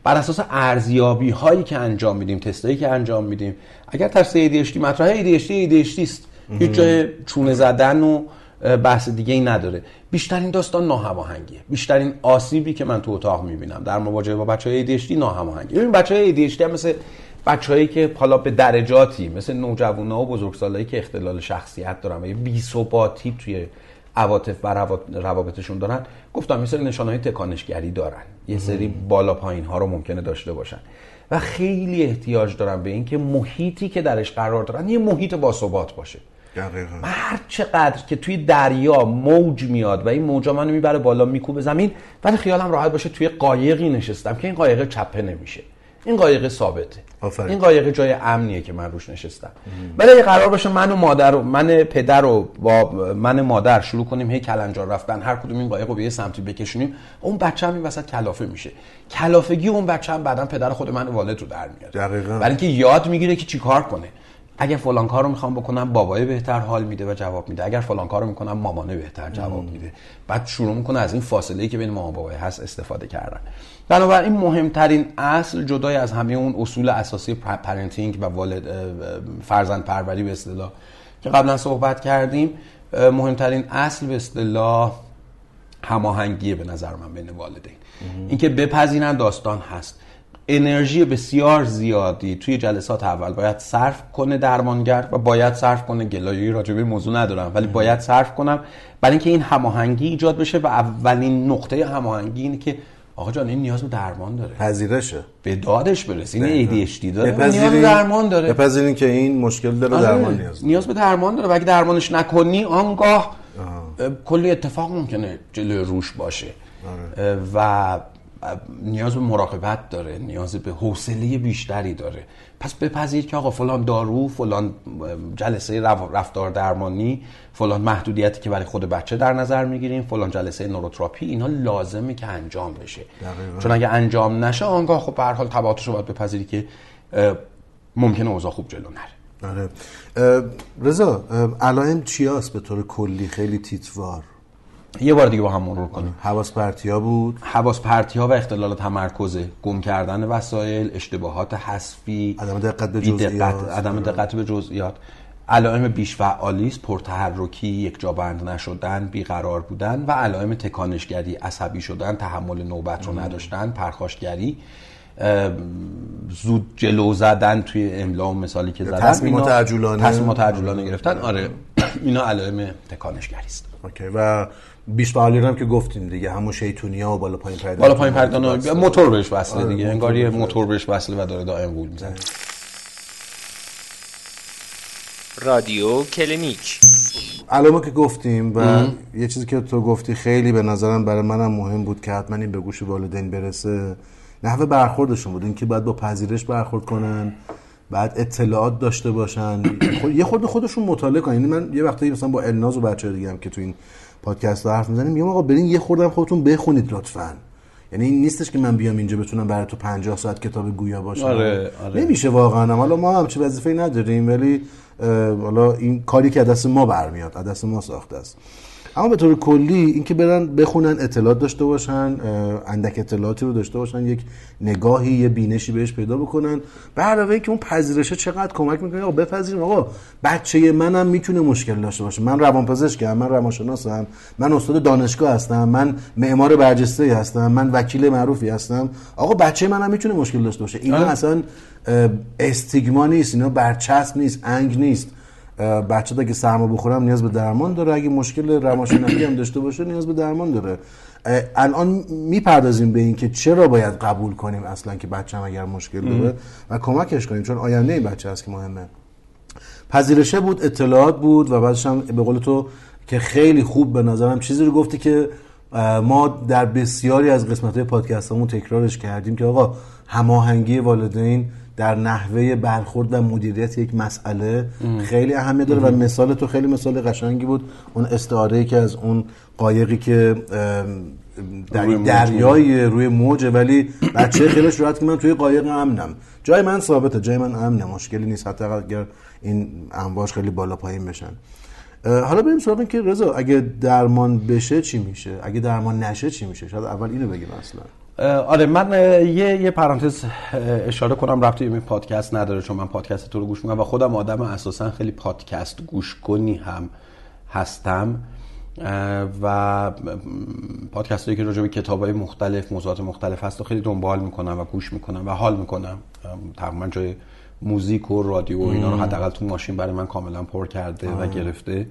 بر اساس ارزیابی‌هایی که انجام میدیم، تستایی که انجام میدیم، اگر تشخیص ای دی اچ دی مطرحه، ای دی اچ دی ای دی اچ دی است، هیچ جای چونه زدن و بحث دیگه ای نداره. بیشترین داستان ناهماهنگیه، بیشترین آسیبی که من تو اتاق می‌بینم در مواجهه با بچه‌های ای دی اچ دی ناهماهنگی. ببین بچه‌های ای دی اچ دی هم مثل بچه‌هایی که حالا به درجاتی مثل نوجوان‌ها و بزرگسالایی که اختلال شخصیت دارن و یه بی‌ثباتی توی عواطف و روابطشون دارن، گفتم یه سری نشانه‌های تکانشگری دارن، یه سری بالا پایین‌ها رو ممکنه داشته باشن و خیلی احتیاج دارن به این که محیطی که درش قرار دارن یه محیط باثبات باشه. دقیقاً. هر چقدر که توی دریا موج میاد و این موجا منو میبره بالا میکوبه زمین، ولی خیالم راحت باشه توی قایقی نشستم که این قایق چپه نمیشه، این قایق ثابته، آفرد. این قایق جای امنیه که من روش نشستم. ولی اگه قرار باشه من و مادر و من پدر و با من مادر شروع کنیم هی کلنجار رفتن، هر کدوم این قایق رو به یه سمتی بکشونیم، اون بچه هم این وسط کلافه میشه. کلافگی اون بچه هم بعدن پدر خود من والد رو در میاره. دقیقاً. برای اینکه یاد میگیره که چیکار کنه. اگه فلان کارو میخوام بکنم بابای بهتر حال میده و جواب میده، اگر فلان کارو میکنم مامانه بهتر جواب میده. بعد شروع میکنه از این فاصله ای که بین مامان بابای هست استفاده کردن. بنابراین مهمترین اصل جدای از همه اون اصول اساسی پرنتینگ و والد فرزند پروری به اصطلاح که قبلا صحبت کردیم، مهمترین اصل به اصطلاح هماهنگی به نظر من بین والدین، اینکه بپذیرن داستان هست. انرژی بسیار زیادی توی جلسات اول باید صرف کنه درمانگر و باید صرف کنه، گلایه‌ای راجع به موضوع ندارم ولی باید صرف کنم برای اینکه این هماهنگی ایجاد بشه. و اولین نقطه هماهنگی اینه که آقا جان این نیاز به درمان داره، پذیرشه، به دادش برسین، این ای دی اچ دی داره، نیاز به درمان داره، بپذیرین که این مشکل داره، درمان نیاز داره، نیاز به درمان داره و اگه درمانش نکنی آنگاه کلی اتفاق ممکنه جلوی روش باشه. آه. و نیاز به مراقبت داره، نیاز به حوصله بیشتری داره. پس بپذیر که آقا فلان دارو، فلان جلسه رفتار درمانی، فلان محدودیتی که برای خود بچه در نظر میگیریم، فلان جلسه نوروتراپی، اینا لازمه که انجام بشه. دقیقا. چون اگه انجام نشه آنگاه خب به هر حال تبعاتشو باید بپذیری که ممکنه اوضاع خوب جلو نره. آره. رضا علائم چی هست به طور کلی خیلی تیتروار؟ یه بار دیگه با هم مرور کنیم. حواس پرتی‌ها بود، حواس پرتی‌ها و اختلال تمرکز، گم کردن وسایل، اشتباهات حذفی، عدم دقت به جزئیات، عدم دقت به جزئیات، علائم بیش‌فعالی است، پرتحرکی، یکجابند نشدن، بیقرار بودن و علائم تکانشگری، عصبی شدن، تحمل نوبت رو نداشتن، پرخاشگری، زود جلو زدن توی املا، مثالی که زدن، تصمیمات عجولانه تصمیمات عجولانه گرفتن. آره اینا علائم تکانشگری است. اوکی. و بیش‌فعالی هم که گفتیم دیگه، همون شیطونی‌ها و بالا پایین پردن، بالا پایین پردن موتور بهش وصله دیگه، انگار یه موتور بهش وصله و داره دائم غول می‌زنه. رادیو کلینیک علامه که گفتیم و ام. یه چیزی که تو گفتی خیلی به نظرم، برای منم مهم بود که حتما این به گوش والدین برسه، نحوه برخوردشون بود، این که باید با پذیرش برخورد کنن، بعد اطلاعات داشته باشن، خود... یه خورده خودشون مطالعه کنن. یعنی من یه وقتایی مثلا با الناز و بچه‌ها دیگه هم که تو این پادکست حرف می‌زنیم، میگم آقا برین یه خورده هم خودتون بخونید لطفاً. یعنی این نیستش که من بیام اینجا بتونم برای تو پنجاه ساعت کتاب گویا باشم. آره، آره. نمیشه واقعا. حالا ما هم چه وظیفه‌ای نداریم، ولی حالا این کاری که دست ما برمیاد، دست ما ساخته است. اما به طور کلی این که برن بخونن، اطلاعات داشته باشن، اندک اطلاعاتی رو داشته باشن، یک نگاهی، یه بینشی بهش پیدا بکنن. به علاوه اینکه اون پذیرشه چقدر کمک میکنه. آقا بپذیریم آقا بچه منم میتونه مشکل داشته باشه، من روانپزشکم، من روانشناسم، من استاد دانشگاه هستم، من معمار برجسته هستم، من وکیل معروفی هستم، آقا بچه منم میتونه مشکل داشته باشه. اینا اصلا استیگما نیست، اینا برچسب نیست، انگ نیست. بچه اگه سرما بخورم نیاز به درمان داره، اگه مشکل روانشناختی هم داشته باشه نیاز به درمان داره. الان میپردازیم به این که چرا باید قبول کنیم اصلا که بچه‌م اگر مشکل داره و کمکش کنیم، چون آینده بچه هست که مهمه. پذیرشه بود، اطلاعات بود و بعدش هم به قول تو که خیلی خوب به نظرم چیزی رو گفتی که ما در بسیاری از قسمت‌های پادکستمون تکرارش کردیم، که آقا هماهنگی والدین در نحوه برخورد و مدیریت یک مسئله خیلی اهمیت داره. و مثال تو خیلی مثال قشنگی بود، اون استعاره‌ای که از اون قایقی که در دریای روی موجه ولی بچه خیلی راحت که من توی قایق امنم، جای من ثابته، جای من امنه، مشکلی نیست حتی اگر این امواج خیلی بالا پایین بشن. حالا بریم سراغ این که رضا اگه درمان بشه چی میشه، اگه درمان نشه چی میشه. شاید اول اینو بگیم اصلا. آره من یه یه پرانتز اشاره کنم، ربطی به پادکست نداره چون من پادکست تو رو گوش میکنم و خودم آدم اساسا خیلی پادکست گوش کنی هم هستم و پادکست هایی که راجع به کتاب‌های مختلف، موضوعات مختلف هست رو خیلی دنبال میکنم و گوش میکنم و حال میکنم. تقریبا جای موزیک و رادیو و اینا رو حداقل تو ماشین برای من کاملا پر کرده آه. و گرفته.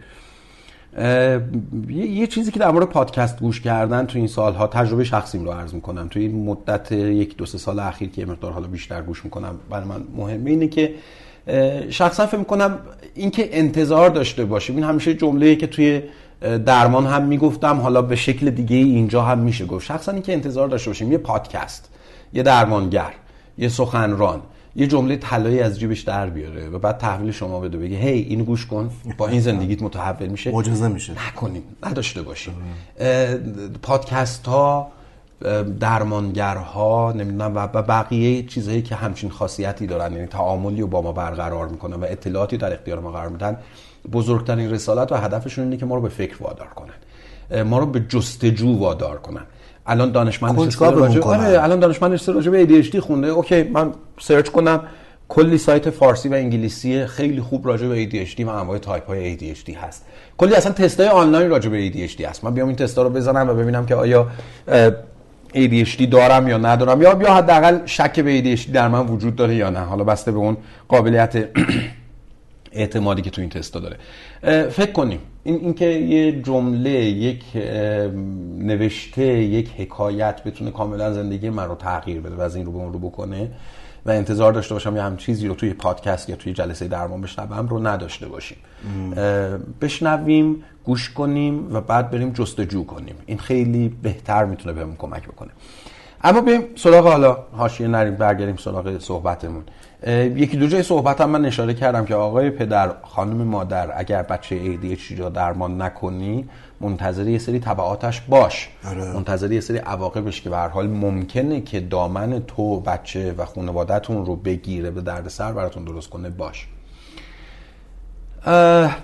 یه،, یه چیزی که در مورد پادکست گوش کردن تو این سالها، تجربه شخصیم رو عرض میکنم، توی این مدت یک دو سه سال اخیر که مقدار حالا بیشتر گوش میکنم، برای من مهمه اینه که شخصا فکر میکنم اینکه انتظار داشته باشیم، این همیشه جمله‌ای که توی درمان هم میگفتم، حالا به شکل دیگه اینجا هم میشه گفت، شخصا اینکه انتظار داشته باشیم یه پادکست، یه درمانگر، یه سخنران یه جمله طلایی از جیبش در بیاره و بعد تحویل شما بده، بگه هی اینو گوش کن، با این زندگیت متحول میشه، معجزه میشه. نکنیم، نداشته باشیم. پادکست ها، درمانگرها، نمیدونم و بقیه چیزهایی که همچین خاصیتی دارن، یعنی تعاملی رو با ما برقرار میکنن و اطلاعاتی در اختیار ما قرار میدن، بزرگترین رسالت و هدفشون اینه که ما رو به فکر وادار کنن، ما رو به جستجو وادار کنن. الان دانشمند راجع آره الان دانشمند راجع به ای دی اچ دی خونده، اوکی من سرچ کنم، کلی سایت فارسی و انگلیسی خیلی خوب راجع به ای دی اچ دی و انواع تایپ های ای دی اچ دی هست، کلی اصلا تستای آنلاین راجع به ای دی اچ دی هست، من بیام این تستا رو بزنم و ببینم که آیا ای دی اچ دی دارم یا ندارم، یا یا حداقل شک به ای دی اچ دی در من وجود داره یا نه، حالا بسته به اون قابلیت اعتمادی که تو این تستا داره. فکر کنیم این اینکه یه جمله، یک نوشته، یک حکایت بتونه کاملا زندگی من رو تغییر بده و از این رو به اون رو بکنه و انتظار داشته باشم یه همچین چیزی رو توی پادکست یا توی جلسه درمان بشنوم رو نداشته باشیم. بشنویم، گوش کنیم و بعد بریم جستجو کنیم، این خیلی بهتر میتونه بهمون کمک بکنه. اما بریم سراغ حالا حاشیه نریم، برگردیم سراغ صحبتمون. یکی دو جای صحبت هم من اشاره کردم که آقای پدر، خانم مادر، اگر بچه ای دی اچ دی رو درمان نکنی منتظر یه سری تبعاتش باش، آره. منتظر یه سری عواقبش که به هر حال ممکنه که دامن تو، بچه و خانواده‌تون رو بگیره، به دردسر براتون درست کنه باش.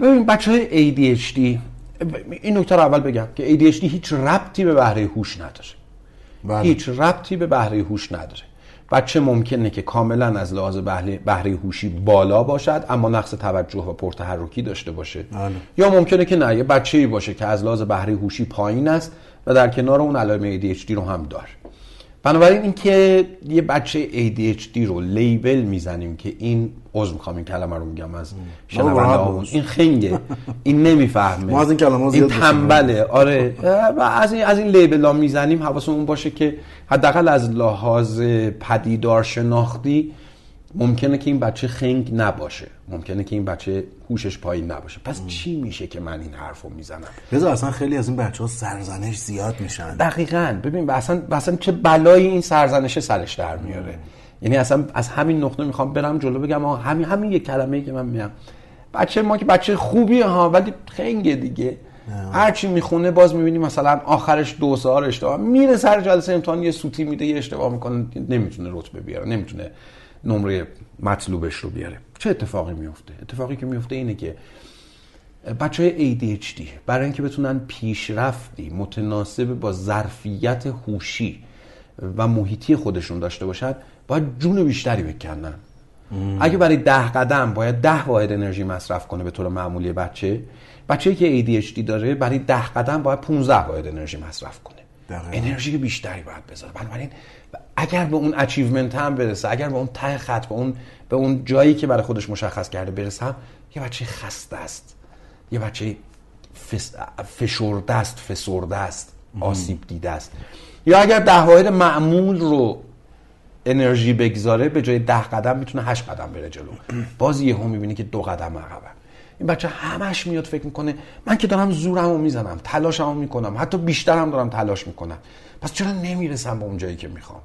ببین بچه ای دی اچ دی، این نکته رو اول بگم که ای دی اچ دی هیچ ربطی به بهره هوش نداره، بله. هیچ ربطی به بهره هوش نداره. بچه ممکنه که کاملا از لحاظ بهره هوشی بالا باشد اما نقص توجه و پرتحرکی داشته باشه. آله. یا ممکنه که نه، یه بچه‌ای باشه که از لحاظ بهره هوشی پایین است و در کنار اون علائم ای دی اچ دی رو هم داره. بنابراین اینکه یه بچه ای دی اچ دی رو لیبل میزنیم که این عضو میخوام این کلمه رو میگم از شنونده‌هامون، این خنگه، این نمیفهمه، ما از این کلمه‌ها زیاد تنبله، آره، و از این از این لیبل‌ها میزنیم. حواسمون باشه که حداقل از لحاظ پدیدار شناختی ممکنه که این بچه خنگ نباشه، ممکنه که این بچه هوشش پایین نباشه. پس ام. چی میشه که من این حرفو میزنم؟ رضا اصلا خیلی از این بچه‌ها سرزنش زیاد میشن. دقیقاً. ببین اصلا اصلا چه بلایی این سرزنش سرش در میاره. ام. یعنی اصلا از همین نقطه میخوام برم جلو بگم آها همین همین یه کلمه‌ای که من میگم بچه ما که بچه خوبیه ها ولی خنگه دیگه. ام. هر چی میخونه باز میبینی مثلا آخرش دو سال اشتباه میره سر جلسه امتحان یه سوتی میده، یه اشتباه میکنه، نمیتونه رتبه بیاره، نمیتونه نمره مطلوبش رو بیاره. چه اتفاقی میفته؟ اتفاقی که میفته اینه که بچه‌های ای دی اچ دی برای اینکه بتونن پیشرفتی متناسب با ظرفیت هوشی و محیطی خودشون داشته باشن باید جون بیشتری بکنن. ام. اگه برای ده قدم باید ده واحد انرژی مصرف کنه به طور معمولی، بچه بچه‌ای که ای دی اچ دی داره برای ده قدم باید پانزده واحد انرژی مصرف کنه. دقیقا. انرژی بیشتری باید بذاره. بنابراین اگر به اون اچیومنت هم برسه، اگر به اون ته خط، به اون به اون جایی که برای خودش مشخص کرده برسه، یه بچه خسته است، یه بچه فس... فشرده است، فسرده است، آسیب دیده است. یا اگر ده واحد معمول رو انرژی بگذاره به جای ده قدم میتونه هشت قدم بره جلو. باز یه هم میبینی که دو قدم عقبه. این بچه همش میاد فکر میکنه من که دارم زورمو میزنم، تلاشمو میکنم، حتی بیشترم دارم تلاش میکنم، پس چرا نمیرسم به اون جایی که میخوام؟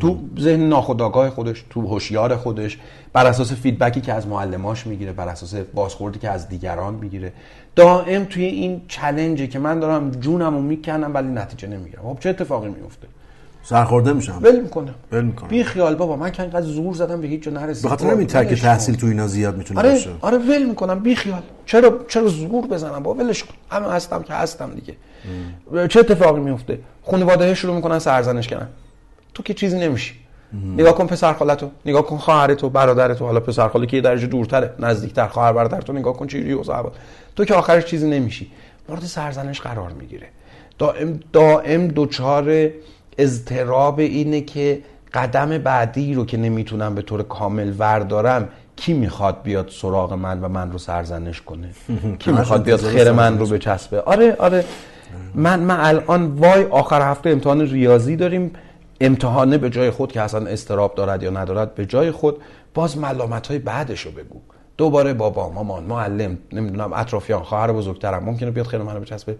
تو ذهن ناخودآگاه خودش، تو هوشیار خودش، بر اساس فیدبکی که از معلماش میگیره، بر اساس بازخوردی که از دیگران میگیره، دائم توی این چالنجه که من دارم جونمو میکنم ولی نتیجه نمیگیرم. خب چه اتفاقی میفته؟ سرخورده میشم، ول میکنم، ول میکنم. بی خیال بابا، من که انقدر زور زدم به هیچ جا نرسیدم. بخاطر همین ترک تحصیل تو اینا زیاد میتونه آره، باشه. آره ول میکنم، بی خیال. چرا چرا زور بزنم؟ با ولش کن. همه هستم که هستم دیگه. ام. چه اتفاقی میفته؟ خانواده‌ها شروع میکنن سرزنش کردن. تو که چیزی نمیشی. ام. نگاه کن پسر خالتو، نگاه کن خواهرتو، برادرتو، حالا پسر خاله که یه درجه دورتره، نزدیکتر، خواهر برادرتو نگاه کن چه ریوزه بود. تو که آخرش چیزی نمیشی. مورد سرزنش قرار میگیره. دائم دائم دوچاره اضطراب اینه که قدم بعدی رو که نمیتونم به طور کامل وردارم کی میخواد بیاد سراغ من و من رو سرزنش کنه؟ کی میخواد بیاد خیر من رو بچسبه؟ آره آره من من الان وای آخر هفته امتحان ریاضی داریم، امتحانه به جای خود که اصلا اضطراب دارد یا ندارد به جای خود، باز ملامت‌های بعدش رو بگو، دوباره بابا، مامان، معلم، نمیدونم اطرافیان، خواهر بزرگترم ممکنه بیاد خیر من رو بچسبه،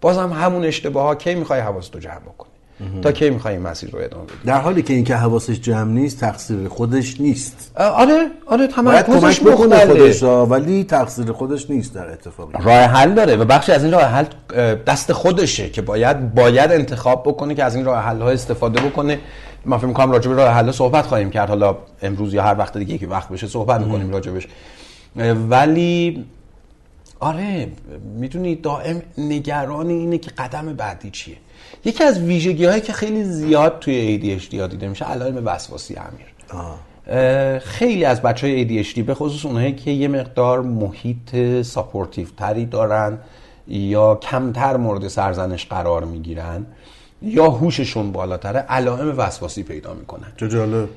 بازم همون اشتباه‌ها. کی میخوای حواستو جمع کنی؟ تا کی می‌خوای این مسیر رو ادامه بدی؟ در حالی که اینکه حواسش جمع نیست تقصیر خودش نیست. آره آره تمرکزش رو خودش خودشه ولی تقصیر خودش نیست. در اتفاق راه حل داره و بخشی از این راه حل دست خودشه که باید باید انتخاب بکنه که از این راه حل‌ها استفاده بکنه. من فکر می‌کنم راجع به راه حل‌ها صحبت خواهیم کرد، حالا امروز یا هر وقت دیگه که وقت بشه صحبت می‌کنیم راجع بهش. ولی آره می‌دونی دائم نگران اینه که قدم بعدی چیه. یکی از ویژگی‌هایی که خیلی زیاد توی ای دی اچ دی ها دیده میشه علائم وسواسی امیر. خیلی از بچه‌های ای دی اچ دی به خصوص اونایی که یه مقدار محیط ساپورتیو تری دارن یا کمتر مورد سرزنش قرار میگیرن یا هوششون بالاتره علائم وسواسی پیدا میکنن. چه جالب.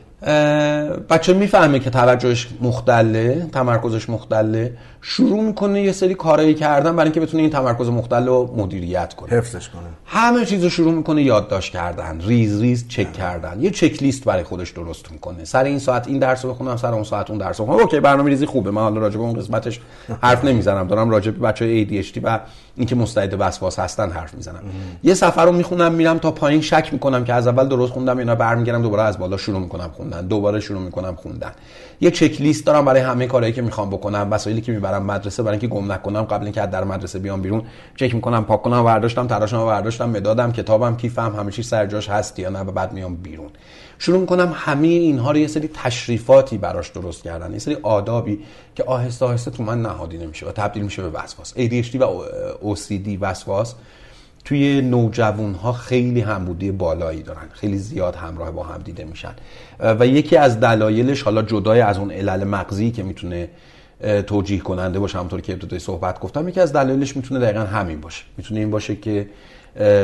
بچه میفهمه که توجهش مختله، تمرکزش مختله، شروع میکنه یه سری کارایی کردن برای اینکه بتونه این تمرکز مختل رو مدیریت کنه، حفظش کنه. همه چیزو شروع میکنه یادداشت کردن، ریز ریز چک اه. کردن، یه چک لیست برای خودش درست میکنه، سر این ساعت این درسو بخونم، سر اون ساعت اون درسو بخونم. اوکی برنامه‌ریزی خوبه، من حالا راجع به اون قسمتش حرف نمیزنم، دارم راجع به بچهای ای دی اچ دی و اینکه مستعد وسواس هستن حرف میزنم. اه. یه سفر رو میخونم میرم تا پایین، شک میکنم که از اول درست خوندم یا نه، برمیگردم دوباره از بالا شروع میکنم خوندن، دوباره شروع میکنم خوندن. یه چک لیست دارم برای همه کارهایی که میخوام بکنم، وسایلی که میبرم مدرسه برای اینکه گم نکنم قبل اینکه از در مدرسه بیام بیرون چک میکنم، پاک کنم، برداشتم، تراشم، برداشتم، مدادم، کتابم، کیفم، همه چی سر جاش هست یا نه، بعد میام بیرون. شروع میکنم همه اینها رو یه سری تشریفاتی براش درست کردن، یه سری آدابی که آهسته آهسته تو من نهادینه میشه و تبدیل میشه به وسواس. ای دی اچ دی و او سی دی وسواس توی نوجوان‌ها خیلی همبودی بالایی دارن، خیلی زیاد همراه با هم دیده میشن و یکی از دلایلش، حالا جدای از اون علل مغزی که میتونه توجیه کننده باشه، همونطور که ابتدای صحبت گفتم، یکی از دلایلش میتونه دقیقاً همین باشه. میتونه این باشه که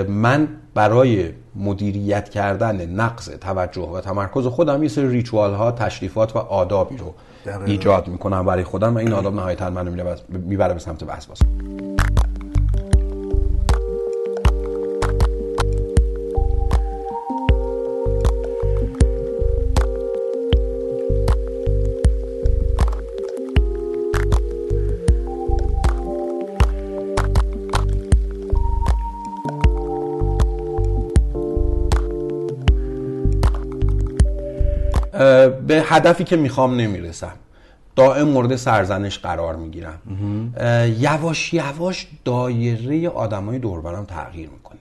من برای مدیریت کردن نقص توجه و تمرکز خودم یه سری ریچوال ها، تشریفات و آدابی رو ایجاد میکنم برای خودم و این آداب نهایتاً منو میبره میبره به سمت وسواس. به هدفی که میخوام نمیرسم، دائم مورد سرزنش قرار میگیرم، یواش یواش دایره آدمای دوربرم تغییر میکنه.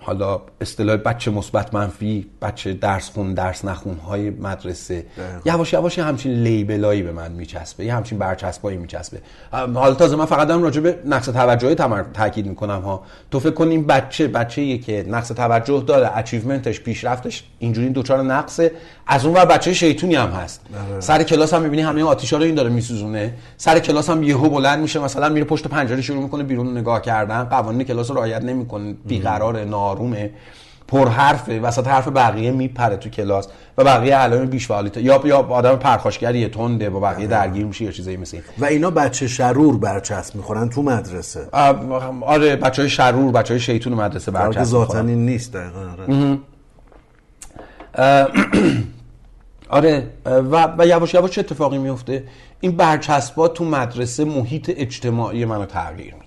حالا اصطلاح بچه مثبت منفی، بچه درس خون درس نخون های مدرسه، یواش یواش همچین لیبلایی به من میچسبه، یه همچین برچسبایی میچسبه. حالا تازه من فقط دارم راجع به نقص توجه تاکید میکنم ها، تو فکر کن این بچه بچه‌ایه که نقص توجه داره، اچیومنتش، پیشرفتش اینجوری دوچار نقصه، از اون ور بچه شیطونی هم هست. دقیقا. سر کلاس هم میبینی همین آتیشا رو این داره میسوزونه، سر کلاس هم یهو بلند میشه مثلا میره پشت پنجره شروع میکنه بیرون نگاه کردن، قوانین کلاس رو رعایت نمیکنه، بیقراره، نارومه، پر حرفه، وسط حرف بقیه میپره تو کلاس و بقیه علائم بیش فعالیت، یا یا آدم پرخاشگریه، تنده، با بقیه درگیر میشه یا چیزایی مثل این. و اینا بچه شرور برچسب میخورن تو مدرسه. آره، بچهای شرور، بچهای شیطون مدرسه برچسب میخورن. ذاتن این نیست دقیقاً. آره و و یواش یواش چه اتفاقی میفته؟ این برچسب‌ها تو مدرسه محیط اجتماعی منو تغییر میده.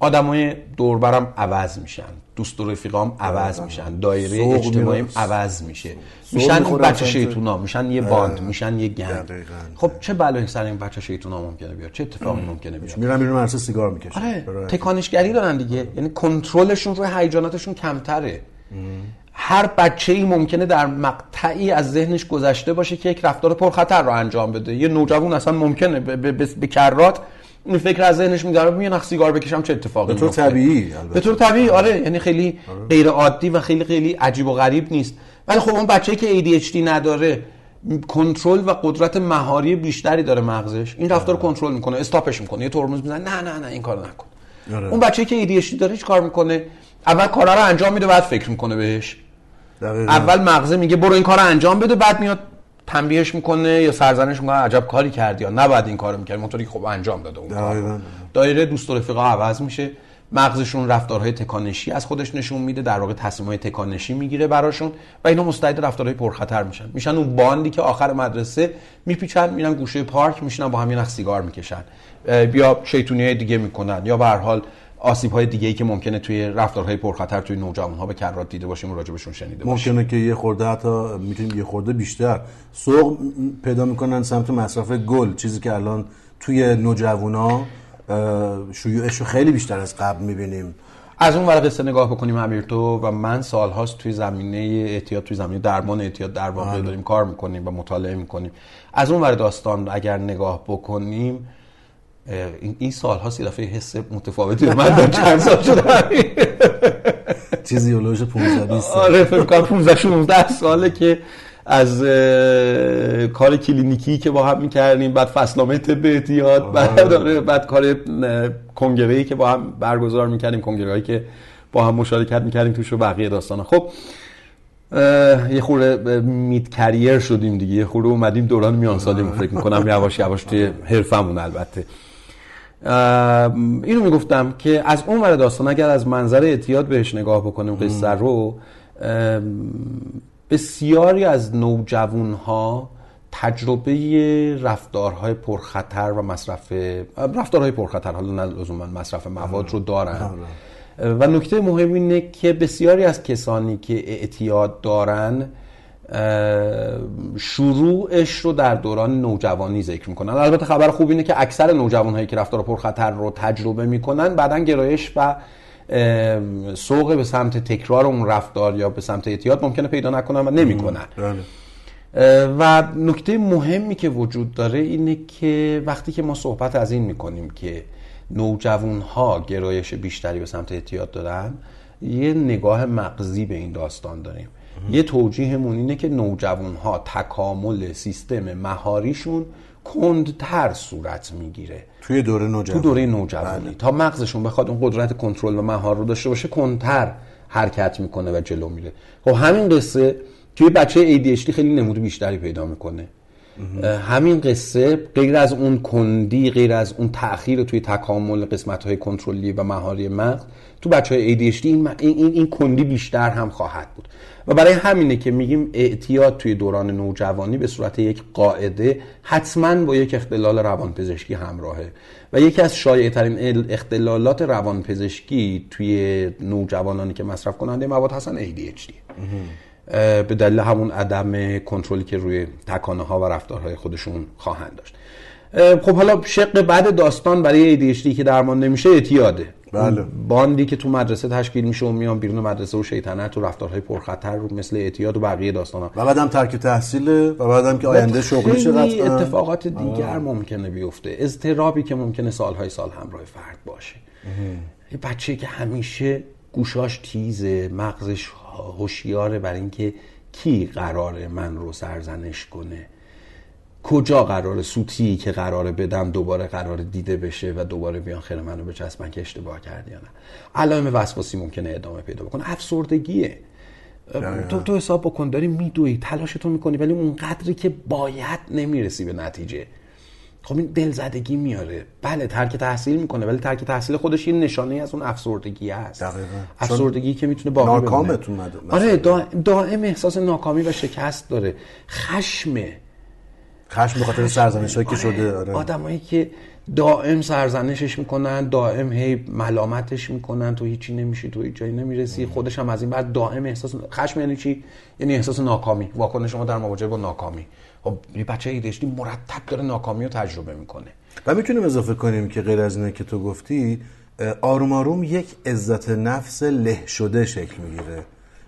آدمای دوربرم عوض میشن، دوست و رفیقام عوض میشن، دایره اجتماعیم عوض میشه، میشن اون بچه شیطونا، میشن یه باند، میشن یه گند. خب چه بلایی سر این بچه شیطونا ممکنه بیاد، چه اتفاقی ممکنه بیفته؟ میرن بیرون مرسه سیگار میکشن. آره، تکانشگری دارن دیگه، یعنی کنترلشون روی هیجاناتشون کمتره. هر بچه‌ای ممکنه در مقطعی از ذهنش گذشته باشه که یک رفتار پرخطر رو انجام بده. یه نوجوان اصلا ممکنه به کرات این فکر از ذهنش میگذره میگه نخ سیگار بکشم چه اتفاقی میفته. به طور طبیعی، البته به طور طبیعی. آره، یعنی خیلی غیر عادی و خیلی خیلی عجیب و غریب نیست. ولی خب اون بچه‌ای که ای دی اچ دی نداره، کنترل و قدرت مهاری بیشتری داره مغزش، این رفتار رو کنترل میکنه، استاپش میکنه، یه ترمز میزنه نه نه نه این کارو نکن. آره. اون بچه‌ای که ای دی اچ دی داره چی کار میکنه؟ اول کارا رو انجام میده بعد فکر میکنه بهش. دقیقاً. اول مغزه میگه برو این کارو انجام بده، بعد میاد تنبیهش میکنه یا سرزنش میکنه عجب کاری کردی یا نباید این کارو میکردی، اونطوری که خب انجام داده اون کارو. دایره دوست و رفیقا عوض میشه، مغزشون رفتارهای تکانشی از خودش نشون میده، در واقع تصمیمای تکانشی میگیره براشون و اینا مستعد رفتارهای پرخطر میشن. میشن اون باندی که آخر مدرسه میپیچن، میرن گوشه پارک میشینن با هم یه نخ سیگار میکشن، یا شیطونیای دیگه میکنن، یا به هر حال آسیب‌های دیگه‌ای که ممکنه توی رفتارهای پرخطر توی نوجوان‌ها به کرات دیده باشیم و راجبشون شنیده باشیم. ممکنه که یه خورده حتی می‌تونیم یه خورده بیشتر سوق پیدا می‌کنن سمت مصرف گل، چیزی که الان توی نوجوان‌ها شیوعش رو خیلی بیشتر از قبل می‌بینیم. از اون ور قصه نگاه بکنیم امیر، تو و من سال‌هاست توی زمینه اعتیاد، توی زمینه درمان اعتیاد در واقع داریم کار می‌کنیم و مطالعه می‌کنیم. از اون ور داستان اگر نگاه بکنیم، این این سال‌ها سی دفعه حس متفاوتی من در چند سال شده چیزی اولوش پانزده بیست. آره فکر کنم پانزده شانزده ساله که از کار کلینیکی که با هم می‌کردیم، بعد فصلنامه طب اعتیاد، بعد بعد کار کنگره‌ای که با هم برگزار می‌کردیم، کنگره‌ای که با هم مشارکت می‌کردیم توش و بقیه داستانا. خب یه خورده مید کریر شدیم دیگه، یه خورده اومدیم دوران میان سالیمون فکر می‌کنم یواش یواش توی حرفمون. البته اینو میگفتم که از اون ور داستان اگر از منظر اعتیاد بهش نگاه بکنیم قصه رو، بسیاری از نوجوان‌ها تجربه رفتارهای پرخطر و مصرف رفتارهای پرخطر، حالا نه لزوما مصرف مواد رو دارن. و نکته مهم اینه که بسیاری از کسانی که اعتیاد دارن شروعش رو در دوران نوجوانی ذکر میکنن. البته خبر خوب اینه که اکثر نوجوانهایی که رفتار پرخطر رو تجربه میکنن بعداً گرایش و سوق به سمت تکرار اون رفتار یا به سمت اعتیاد ممکنه پیدا نکنن و نمیکنن. و نکته مهمی که وجود داره اینه که وقتی که ما صحبت از این میکنیم که نوجوان‌ها گرایش بیشتری به سمت اعتیاد دارن، یه نگاه مغزی به این داستان داریم. یه توجیهمون اینه که نوجوان‌ها تکامل سیستم مهاریشون کندتر صورت میگیره توی دوره نوجوانی، تو دوره نوجوانی تا مغزشون بخواد اون قدرت کنترل و مهار رو داشته باشه کندتر حرکت میکنه و جلو میره. خب همین قصه توی بچه ای دی اچ دی خیلی نمود بیشتری پیدا میکنه. همین قصه غیر از اون کندی، غیر از اون تأخیر توی تکامل قسمت‌های کنترلی و مهاری مغز، تو بچه‌های ای دی اچ دی این این این کندی بیشتر هم خواهد بود و برای همینه که میگیم اعتیاد توی دوران نوجوانی به صورت یک قاعده حتماً با یک اختلال روانپزشکی همراهه و یکی از شایع‌ترین اختلالات روانپزشکی توی نوجوانانی که مصرف کننده مواد هستن ای دی اچ دی به دلیل همون عدم کنترلی که روی تکانه ها و رفتارهای خودشون خواهند داشت. خب حالا شق بعد داستان برای ای دی اچ دی که درمان نمیشه اعتیاده. بله. باندی که تو مدرسه تشکیل میشه و میان بیرون مدرسه و شیطنت و رفتارهای پرخطر مثل اعتیاد و بقیه داستانا و بعدم ترک تحصیل و بعدم که آینده شغلشه قطعا اتفاقات دیگر آه. ممکنه بیفته. اضطرابی که ممکنه سالهای سال همراه فرد باشه. یه بچه‌ای که همیشه گوشاش تیزه، مغزش هوشیاره برای اینکه کی قراره من رو سرزنش کنه، کجا قراره سوتی که قراره بدم دوباره قراره دیده بشه و دوباره بیان خیر من رو بچسبن که اشتباه کردی یا نه. علائم وسواسی ممکنه ادامه پیدا بکنه. افسردگیه. تو تو حساب بکن داری میدوی، تلاشتو میکنی ولی اونقدری که باید نمیرسی به نتیجه. خب این دلزدگی میاره. بله ترک تحصیل میکنه ولی ترک تحصیل خودش یه نشانه از اون افسردگی است. دقیقاً. افسردگی که میتونه باقی بمونه. ناکامتون مد... آره دا... دائم احساس ناکامی و شکست داره. خشمه. خشم به خاطر سرزنش‌هایی که شده. آره. آدمایی که دائم سرزنشش میکنن، دائم هی ملامتش میکنن، تو هیچی نمیشی، تو هیچ جایی نمیرسی. خودش هم از این بعد دائم احساس خشم یعنی چی؟ یعنی احساس ناکامی. واکنش شما در مواجهه با ناکامی. خب یه بچه ایدهشتی مرتب داره ناکامی رو تجربه میکنه و میتونیم اضافه کنیم که غیر از اینه که تو گفتی آروم آروم یک عزت نفس له شده شکل میگیره.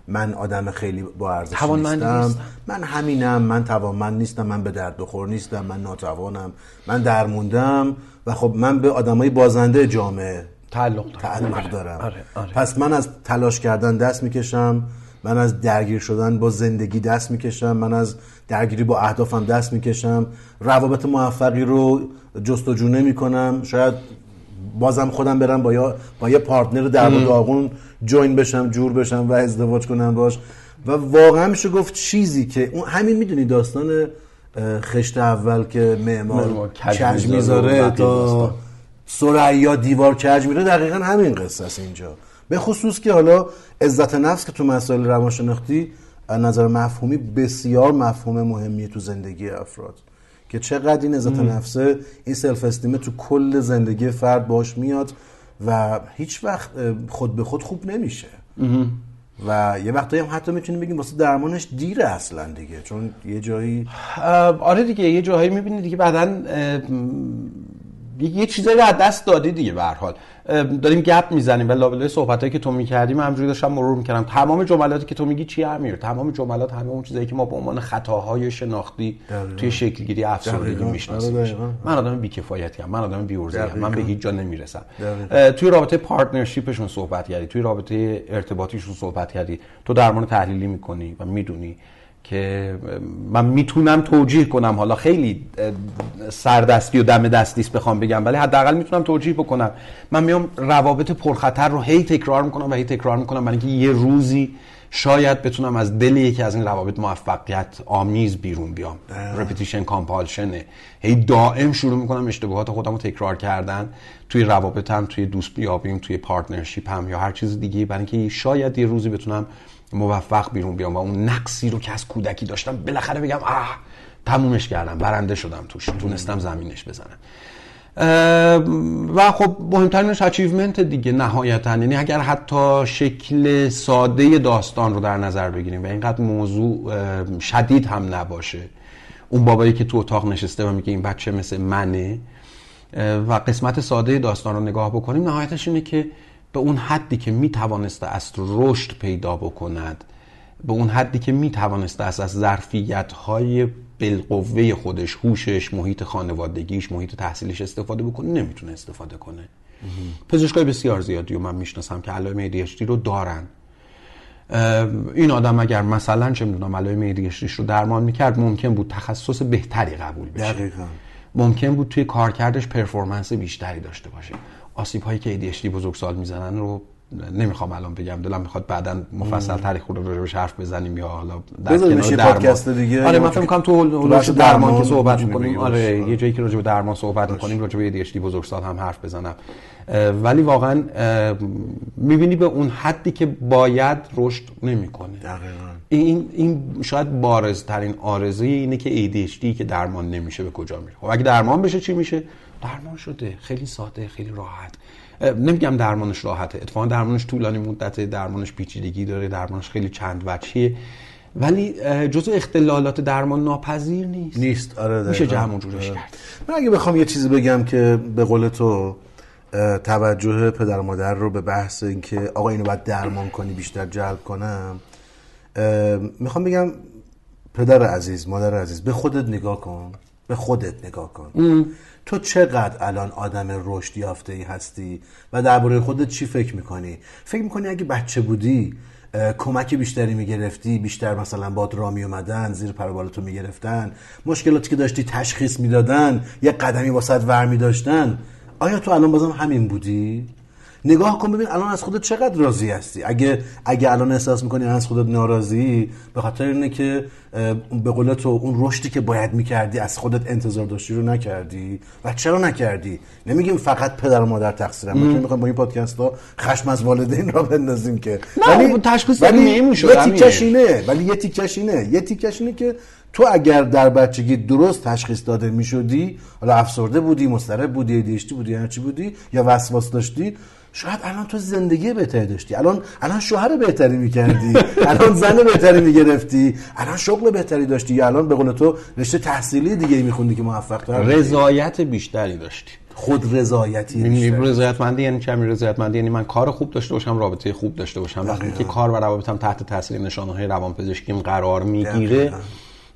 من آدم خیلی با ارزش نیستم، من همینم، من توانمند نیستم، من به درد بخور نیستم، من ناتوانم، من درموندم و خب من به آدمای بازنده جامعه تعلق دارم, تعلق دارم. آره. آره. پس من از تلاش کردن دست میکشم، من از درگیر شدن با زندگی دست میکشم، من از درگیری با اهدافم دست میکشم، روابط موفقی رو جستجو نمیکنم، شاید بازم خودم برم با یه با یه پارتنر در و داغون جوین بشم، جور بشم و ازدواج کنم باش و واقعا میشه گفت چیزی که اون همین میدونی داستان خشت اول که معمار کج میذاره تا ثریا دیوار کج میره، دقیقاً همین قصه است اینجا. به خصوص که حالا عزت نفس که تو مسائل روانشناختی از نظر مفهومی بسیار مفهوم مهمیه تو زندگی افراد که چقدر این عزت نفس، این سلف استیم تو کل زندگی فرد باش میاد و هیچ وقت خود به خود خوب نمیشه ام. و یه وقتایی هم حتی میتونیم بگیم واسه درمانش دیره اصلا دیگه، چون یه جایی آره دیگه یه جایی میبینی دیگه بعدن یه چیزایی رو از دست دادی دیگه. به هر حال داریم گپ میزنیم و لابلای صحبتایی که تو می‌کردی من همونجوری داشتم مرور می‌کردم. تمام جملاتی که تو میگی چی امیر؟ تمام جملات همه اون چیزایی که ما به عنوان خطاهای شناختی دقیقا. توی شکل‌گیری افسردگی می‌شناسیم. من آدم بی‌کفایتیم، من آدم بی‌ارزویم، من به هیچ جا نمیرسم. توی رابطه پارتنرشیپشون صحبت کردی، توی رابطه ارتباطیشون صحبت کردی. تو درمان تحلیلی می‌کنی و می‌دونی که من میتونم توجیه کنم، حالا خیلی سردستی و دم دستیست بخوام بگم ولی حداقل میتونم توجیه بکنم. من میام روابط پرخطر رو هی تکرار میکنم و هی تکرار میکنم برای اینکه یه روزی شاید بتونم از دل یکی از این روابط موفقیت آمیز بیرون بیام. رپتیشن کامپالشنه، هی دائم شروع میکنم اشتباهات خودم رو تکرار کردن توی روابطم، توی دوست بیابیم، توی پارتنرشیپم یا هر چیز دیگه برای اینکه شاید یه روزی بتونم موفق بیرون بیام و اون نقصی رو که از کودکی داشتم بالاخره بگم آه تمومش کردم، برنده شدم توش، تونستم زمینش بزنم. و خب مهمترینش اچیومنت دیگه نهایتاً. یعنی اگر حتی شکل ساده داستان رو در نظر بگیریم و اینقدر موضوع شدید هم نباشه، اون بابایی که تو اتاق نشسته و میگه این بچه مثل منه و قسمت ساده داستان رو نگاه بکنیم، نهایتش اینه که به اون حدی که میتوانسته است رشد پیدا بکند، به اون حدی که میتوانسته است از ظرفیت‌های بالقوه خودش، هوشش، محیط خانوادگیش، محیط تحصیلش استفاده بکنه، نمیتونه استفاده کنه. پزشکای بسیار زیادی و من میشناسم که علائم ای دی اچ دی رو دارن. این آدم اگر مثلا چه میدونم علائم ای دی اچ دی رو درمان میکرد، ممکن بود تخصص بهتری قبول بشه. دقیقاً. ممکن بود توی کارکردش پرفورمنس بیشتری داشته باشه. آسیب هایی که ای دی اچ دی بزرگسال میزنن رو نمیخوام الان بگم، دلم میخواد بعداً مفصل تاریخ رو راجعش حرف بزنیم یا حالا در کنار پادکست دیگه. آره من فکر می‌کنم تو راجع درمان که صحبت می‌کنیم، آره یه جایی که راجع به درمان صحبت می‌کنیم راجع به ای دی اچ دی بزرگسال هم حرف بزنم. ولی واقعاً می‌بینی به اون حدی که باید رشد نمی‌کنه. دقیقاً. این این شاید بارزترین آرزوی اینه که ای دی اچ دی که درمان نمیشه به کجا میره. خب اگه درمان بشه چی میشه؟ درمان شده، خیلی ساده، خیلی راحت. نمیگم درمانش راحته، اتفاقا درمانش طولانی مدته، درمانش پیچیدگی داره، درمانش خیلی چند وجهیه، ولی جزو اختلالات درمان ناپذیر نیست. نیست آره، میشه جمع و جورش کرد. من اگه بخوام یه چیزی بگم که به قول تو توجه پدر مادر رو به بحث این که آقا اینو باید درمان کنی بیشتر جلب کنم، میخوام بگم پدر عزیز، مادر عزیز، به خودت نگاه کن، به خودت نگاه کن. ام. تو چقدر الان آدم رشد یافته‌ای هستی و درباره خودت چی فکر میکنی؟ فکر میکنی اگه بچه بودی کمک بیشتری میگرفتی، بیشتر مثلا باهات راه میومدن، زیر پر و بالاتو میگرفتن، مشکلاتی که داشتی تشخیص میدادن، یه قدمی واسط ور میداشتن، آیا تو الان بازم همین بودی؟ نگاه کن ببین الان از خودت چقدر راضی هستی. اگه اگه الان احساس میکنی از خودت ناراضی، به خاطر اینه که به قول تو اون رشدی که باید میکردی، از خودت انتظار داشتی رو نکردی. و چرا نکردی؟ نمیگیم فقط پدر و مادر تقصیرن، ما میخوایم با این پادکست ها خشم از والدین را بندازیم که نه، ولی تشخیص نمیمون شد. ولی تیکش اینه، ولی یه تیکش اینه، یه تیکش اینه که تو اگر در بچگی درست تشخیص داده میشدی، حالا افسرده بودی، مضطرب بودی، ای دی اچ دی بودی، هر چی بودی، یا وسواس داشتی، شاید الان تو زندگی بهتری داشتی، الان الان شوهر بهتری میکردی، الان زن بهتری میگرفتی، الان شغل بهتری داشتی، یا الان به قول تو رشته تحصیلی دیگه میخوندی که موفق تر بودی، رضایت بیشتری داشتی، خود رضایتی بیشتر. رضایتمندی یعنی چه؟ رضایتمندی یعنی من کار خوب داشته باشم، رابطه خوب داشته باشم. وقتی که کار و روابطم تحت تاثیر نشانه‌های روانپزشکیم قرار میگیره،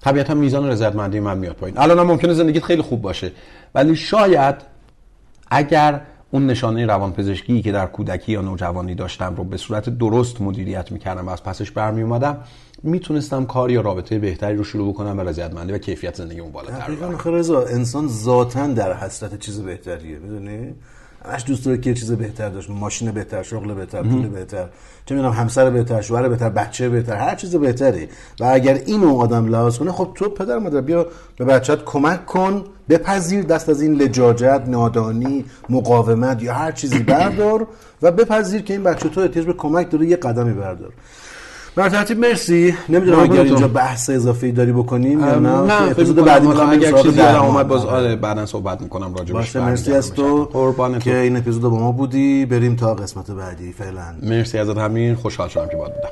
طبیعتا میزان رضایتمندی من میاد پایین. الانم ممکنه زندگیت خیلی خوب باشه، ولی شاید اگر اون نشانه روانپزشکی که در کودکی یا نوجوانی داشتم رو به صورت درست مدیریت میکردم و از پسش برمی اومدم، میتونستم کار یا رابطه بهتری رو شروع بکنم و رضایتمندی و کیفیت زندگیمون بالاتر ببرم. آخه رضا انسان ذاتاً در حسرت چیز بهتریه، میدونی؟ همش دوست داره که چیز بهتر داشت، ماشین بهتر، شغل بهتر، پول بهتر، چه میدونم همسر بهتر، شوهر بهتر، بچه بهتر، هر چیز بهتری. و اگر اینو آدم لحاظ کنه، خب تو پدر مادر بیا به بچه‌ت کمک کن، بپذیر، دست از این لجاجت، نادانی، مقاومت یا هر چیزی بردار و بپذیر که این بچه تو احتیاج به کمک داره، یه قدمی بردار. بر ترتیب مرسی. نمیدونم اگر اینجا بحث اضافی داری بکنیم یا نه، اپیزود بعدی میخوام اگر چیزی دارم اومد باز آره بعداً صحبت میکنم راجع بهش. مرسی از تو که این اپیزود با ما بودی. بریم تا قسمت بعدی. فعلا مرسی ازت همین، خوشحال شدم که باهات بودم.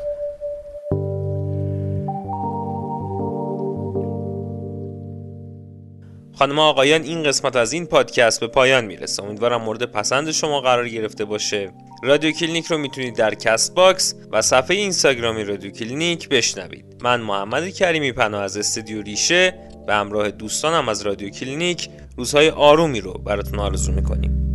خانم آقایان، این قسمت از این پادکست به پایان میرسه. امیدوارم مورد پسند شما قرار گرفته باشه. رادیو کلینیک رو میتونید در کست باکس و صفحه اینستاگرامی رادیو کلینیک بشنوید. من محمد کریمی پناه از استودیو ریشه به همراه دوستانم از رادیو کلینیک روزهای آرومی رو براتون آرزو میکنیم.